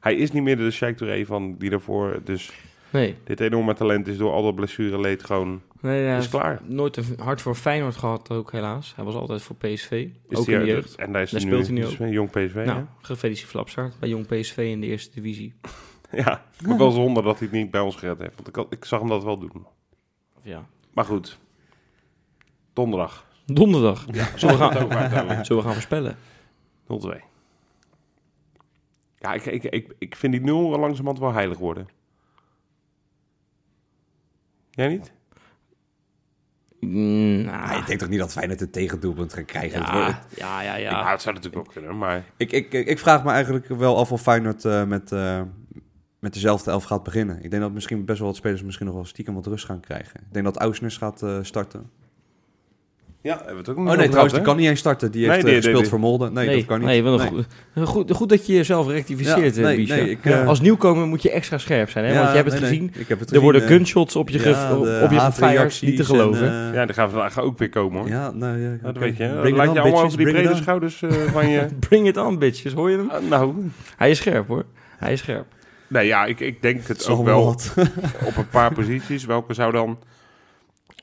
Hij is niet meer de Cheikh Touré van die daarvoor, dus... Nee. Dit enorme talent is door al dat blessureleed gewoon nee, ja, is klaar. Nooit een hart voor Feyenoord gehad ook helaas. Hij was altijd voor P S V, is ook in de jeugd. En daar, is daar nu, speelt hij nu ook. Een jong P S V, nou, gefeliciteerd Flapsaart bij jong P S V in de eerste divisie. Ja, ik ben wel zonder dat hij het niet bij ons gered heeft. Want ik, ik zag hem dat wel doen. Ja. Maar goed, donderdag. Donderdag? Ja, zullen, we gaan, zullen we gaan voorspellen? nul twee. Ja, ik, ik, ik, ik vind die nul langzamerhand wel heilig worden. Jij niet? Mm, ah. Nee, ik denk toch niet dat Feyenoord het tegendoelpunt gaat krijgen? Ja, het ja, ja. ja. Ik, nou, het zou natuurlijk ook kunnen, maar... Ik, ik, ik vraag me eigenlijk wel af of Feyenoord uh, met, uh, met dezelfde elf gaat beginnen. Ik denk dat misschien best wel wat spelers misschien nog wel stiekem wat rust gaan krijgen. Ik denk dat Ausnes gaat uh, starten. Ja, hebben we het ook nog. Oh nee, trouwens, die kan niet eens starten. Die heeft nee, nee, uh, gespeeld nee, nee. voor Molde. Nee, nee, dat kan niet. Nee, nee. Goed, goed, goed dat je jezelf rectificeert, ja, nee, Biesje. Nee, ik, uh... Als nieuwkomer moet je extra scherp zijn, hè? Ja, want je hebt het nee, gezien. Nee, ik heb het er gezien, worden gunshots op je ja, vijers, niet te geloven. En, uh... Ja, daar gaan vandaag ook weer komen, hoor. Ja, nou ja. Dat weet je. Laat je allemaal bitches, over die brede schouders uh, van je... Bring it on, bitches. Hoor je hem? Uh, nou, hij is scherp, hoor. Hij is scherp. Nee, ja, ik, ik denk het ook wel op een paar posities. Welke zou dan...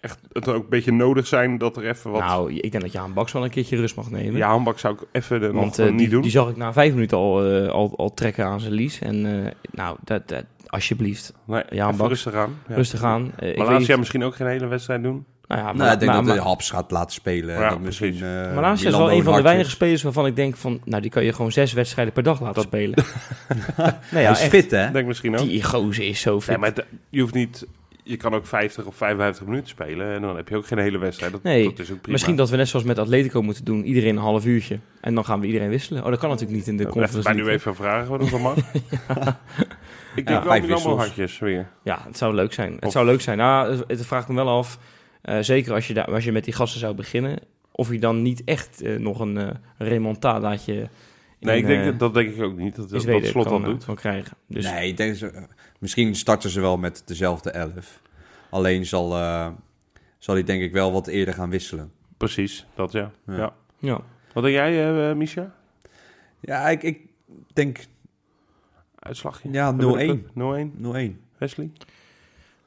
Echt, het ook een beetje nodig zijn dat er even wat... Nou, ik denk dat Jahanbakhsh wel een keertje rust mag nemen. Jahanbakhsh zou ik even uh, nog uh, niet die, doen. Die zag ik na vijf minuten al, uh, al, al trekken aan zijn lies. En uh, nou, dat, dat, alsjeblieft. Nee, Jahanbakhsh, rustig aan. Ja. Rustig aan. Uh, maar laat jij misschien ook geen hele wedstrijd doen? Nou ja, maar, nou, ik denk maar, dat hij Haps gaat laten spelen. Ja, dat misschien, uh, maar laatst is wel een van de weinige spelers waarvan ik denk van... Nou, die kan je gewoon zes wedstrijden per dag laten dat... spelen. Nee, ja, is echt. Fit, hè? Denk misschien ook. Die gozer is zo fit. Nee, maar d- je hoeft niet... Je kan ook vijftig of vijfenvijftig minuten spelen en dan heb je ook geen hele wedstrijd. Dat, nee, dat is ook prima. Misschien dat we net zoals met Atletico moeten doen, iedereen een half uurtje. En dan gaan we iedereen wisselen. Oh, dat kan natuurlijk niet in de ja, conference. Maar nu even vragen wat dat mag. Ja. Ik denk ja, wel Milambo handjes weer. Ja, het zou leuk zijn. Of... Het zou leuk zijn. Nou, het vraagt me wel af, uh, zeker als je, da- als je met die gasten zou beginnen, of je dan niet echt uh, nog een uh, remontadaatje Nee, ik denk, uh, dat denk ik ook niet, dat, dat, dat Slot kan, dat doet. Kan krijgen. Dus. Nee, ik denk, ze, misschien starten ze wel met dezelfde elf. Alleen zal, uh, zal hij denk ik wel wat eerder gaan wisselen. Precies, dat ja. ja. ja. ja. Wat denk jij, uh, Misha? Ja, ik, ik denk... Uitslagje? Ja, nul-een. nul-een. Wesley?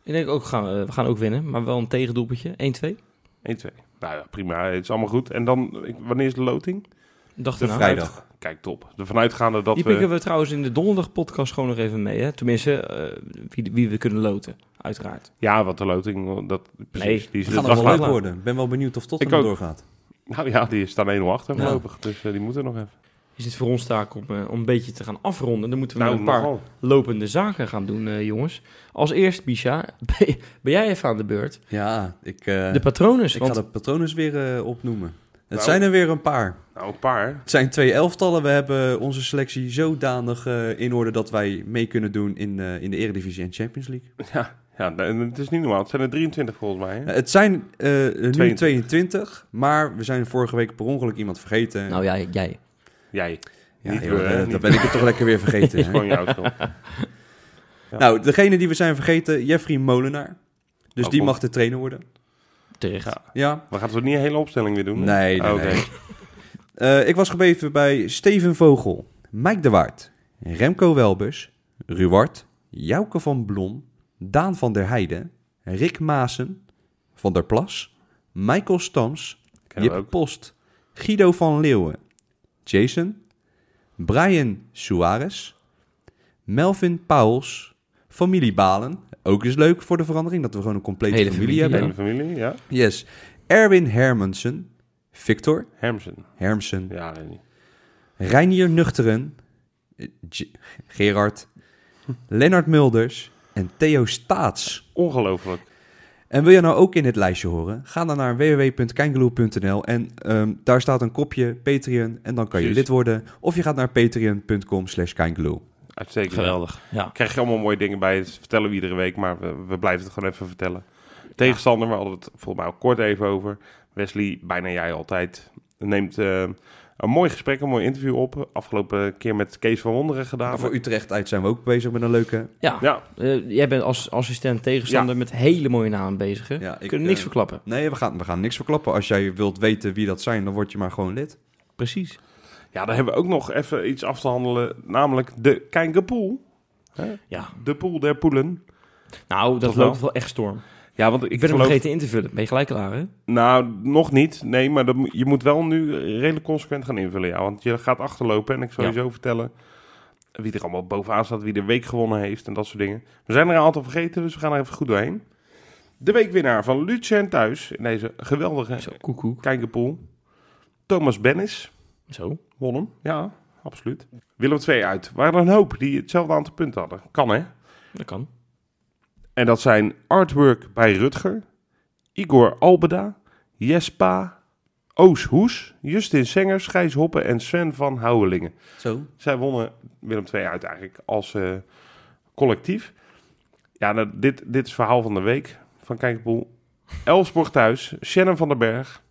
Ik denk ook, gaan we, we gaan ook winnen, maar wel een tegendoelpuntje. één-twee. één-twee. Nou ja, prima. Het is allemaal goed. En dan, ik, wanneer is de loting? Dag de vrijdag. Uit... Kijk, top. Ervan uitgaande dat Die we... pikken we trouwens in de donderdag podcast gewoon nog even mee. Hè? Tenminste, uh, wie, wie we kunnen loten, uiteraard. Ja, wat de loting... Dat, precies, nee, die is gaat nog wel leuk worden. Ik ben wel benieuwd of Tottenham doorgaat. Nou ja, die staan een nul achter voorlopig. Ja. Dus uh, die moeten nog even. Is het voor ons taak om, uh, om een beetje te gaan afronden? Dan moeten we nou, een paar nogal. lopende zaken gaan doen, uh, jongens. Als eerst, Bisha, ben, ben jij even aan de beurt? Ja, ik... Uh, de patronen. Ik want... ga de patronen weer uh, opnoemen. Het nou, zijn er weer een paar. Nou, een paar. Het zijn twee elftallen. We hebben onze selectie zodanig uh, in orde dat wij mee kunnen doen in, uh, in de Eredivisie en Champions League. Ja, ja, het is niet normaal. Het zijn er drieëntwintig volgens mij. Hè? Het zijn uh, tweeëntwintig. Nu tweeëntwintig, maar we zijn vorige week per ongeluk iemand vergeten. Nou ja, jij. Jij. Ja, niet joh, we, uh, dan ben ik het toch lekker weer vergeten. Is gewoon jouw schuld. Ja. Nou, degene die we zijn vergeten, Jeffrey Molenaar. Dus oh, die mag de trainer worden. Terecht. Ja. ja. We gaan toch niet een hele opstelling weer doen? Nee, nee, oh, okay. nee. Uh, Ik was gebleven bij Steven Vogel, Mike de Waard, Remco Welbers, Ruward, Jouke van Blom, Daan van der Heijden, Rick Maassen, Van der Plas, Michael Stams, Jip Post, Guido van Leeuwen, Jason, Brian Suarez, Melvin Pauwels, familie Balen. Ook is leuk voor de verandering dat we gewoon een complete hele familie, familie hebben. Hele familie, ja. Yes. Erwin Hermansen, Victor Hermsen. Hermsen. Ja, nee, niet. Reinier Nuchteren, G- Gerard, Lennart Mulders en Theo Staats. Ongelooflijk. En wil je nou ook in dit lijstje horen? Ga dan naar w w w punt kijngeloel punt n l en um, daar staat een kopje Patreon en dan kan je Jeez. lid worden. Of je gaat naar patreon punt com slash kijngeloel. Uitstekend. Geweldig. Ja. Krijg je allemaal mooie dingen bij. Dat vertellen we iedere week, maar we, we blijven het gewoon even vertellen. Tegenstander, we hadden het volgens mij ook kort even over. Wesley, bijna jij altijd, neemt uh, een mooi gesprek, een mooi interview op. Afgelopen keer met Kees van Wonderen gedaan. Voor Utrecht uit zijn we ook bezig met een leuke... Ja, ja. Uh, jij bent als assistent tegenstander ja. met hele mooie namen bezig. Hè? Ja, we kunnen uh, niks verklappen. Nee, we gaan, we gaan niks verklappen. Als jij wilt weten wie dat zijn, dan word je maar gewoon lid. Precies. Ja, daar hebben we ook nog even iets af te handelen, namelijk de Kijngepoel. Ja. De poel der poelen. Nou, dat loopt wel echt storm. Ja, want ik, ik ben geloof... hem vergeten in te vullen. Ben je gelijk klaar, hè? Nou, nog niet. Nee, maar dat, je moet wel nu redelijk consequent gaan invullen. Ja, want je gaat achterlopen en ik zal ja. je zo vertellen wie er allemaal bovenaan staat, wie de week gewonnen heeft en dat soort dingen. We zijn er een aantal vergeten, dus we gaan er even goed doorheen. De weekwinnaar van Lucien thuis in deze geweldige zo, koek, koek. Kijngepoel. Thomas Bennis. Zo. Won hem, ja, absoluut. Willem twee uit. Waren er een hoop die hetzelfde aantal punten hadden. Kan, hè? Dat kan. En dat zijn Artwork bij Rutger, Igor Albeda, Jespa, Oos Hoes, Justin Sengers, Gijs Hoppen en Sven van Houwelingen. Zo. Zij wonnen Willem twee uit eigenlijk als uh, collectief. Ja, nou, dit, dit is het verhaal van de week van Kijkpoel. Elfsborg thuis, Shannon van den Berg.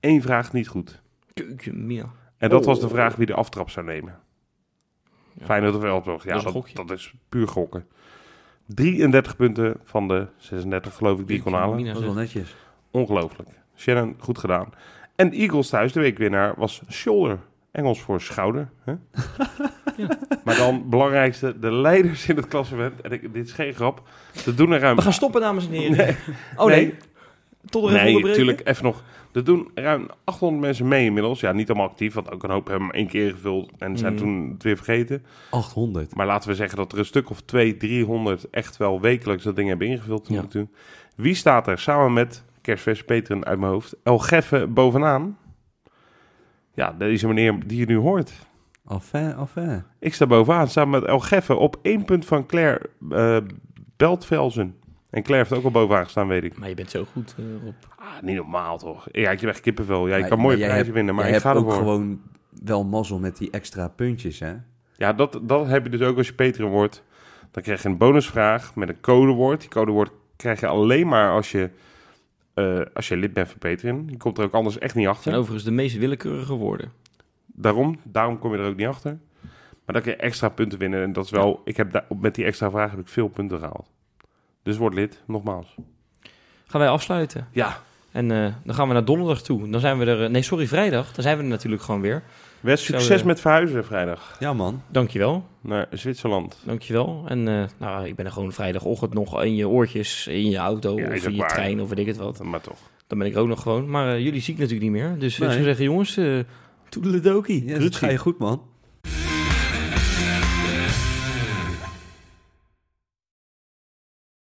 Eén vraag niet goed. Meer. En dat oh, was de vraag wie de aftrap zou nemen. Ja. Feyenoord of Elfsborg. Ja, dat, dat is puur gokken. drieëndertig punten van de zesendertig, geloof ik, die kon halen. Dat is wel netjes. Ongelooflijk. Shannon, goed gedaan. En Eagles thuis, de weekwinnaar, was shoulder. Engels voor schouder. Hè? Ja. Maar dan, belangrijkste, de leiders in het klassement. En ik, dit is geen grap. Ze doen er ruim... We gaan stoppen, dames en heren. Nee. Oh, nee. nee. Tot er nee, natuurlijk, even nog. Er doen ruim achthonderd mensen mee inmiddels. Ja, niet allemaal actief, want ook een hoop hebben hem één keer gevuld en zijn mm. toen het weer vergeten. achthonderd. Maar laten we zeggen dat er een stuk of twee, driehonderd echt wel wekelijks dat ding hebben ingevuld. Ja. Toen. Wie staat er samen met, kerstvers Peteren uit mijn hoofd, El Geffe bovenaan? Ja, deze meneer die je nu hoort. Enfin, enfin. Ik sta bovenaan samen met El Geffe op één punt van Claire uh, Beltvelsen. En Claire heeft ook al bovenaan gestaan, weet ik. Maar je bent zo goed, uh, Rob. Ah, niet normaal, toch? Ja, ik heb echt kippenvel. Ja, je maar, kan mooie prijzen winnen, maar ik ga ervoor. Je hebt ook gewoon wel mazzel met die extra puntjes, hè? Ja, dat, dat heb je dus ook als je Patreon wordt. Dan krijg je een bonusvraag met een codewoord. Die codewoord krijg je alleen maar als je, uh, als je lid bent van Patreon. Je komt er ook anders echt niet achter. En overigens de meest willekeurige woorden. Daarom, daarom kom je er ook niet achter. Maar dan kun je extra punten winnen. En dat is wel, ja. ik heb da- met die extra vragen heb ik veel punten gehaald. Dus word lid, nogmaals. Gaan wij afsluiten? Ja. En uh, dan gaan we naar donderdag toe. Dan zijn we er... Nee, sorry, vrijdag. Dan zijn we er natuurlijk gewoon weer. West, succes we... met verhuizen vrijdag. Ja, man. Dankjewel. Naar Zwitserland. Dankjewel. En uh, nou, ik ben er gewoon vrijdagochtend nog in je oortjes, in je auto ja, of in je waar. trein of weet ik het wat. Maar toch. Dan ben ik er ook nog gewoon. Maar uh, jullie zie ik natuurlijk niet meer. Dus nee. Ik zou zeggen, jongens, uh, toedeledokie. Ja, dat ga je goed, man.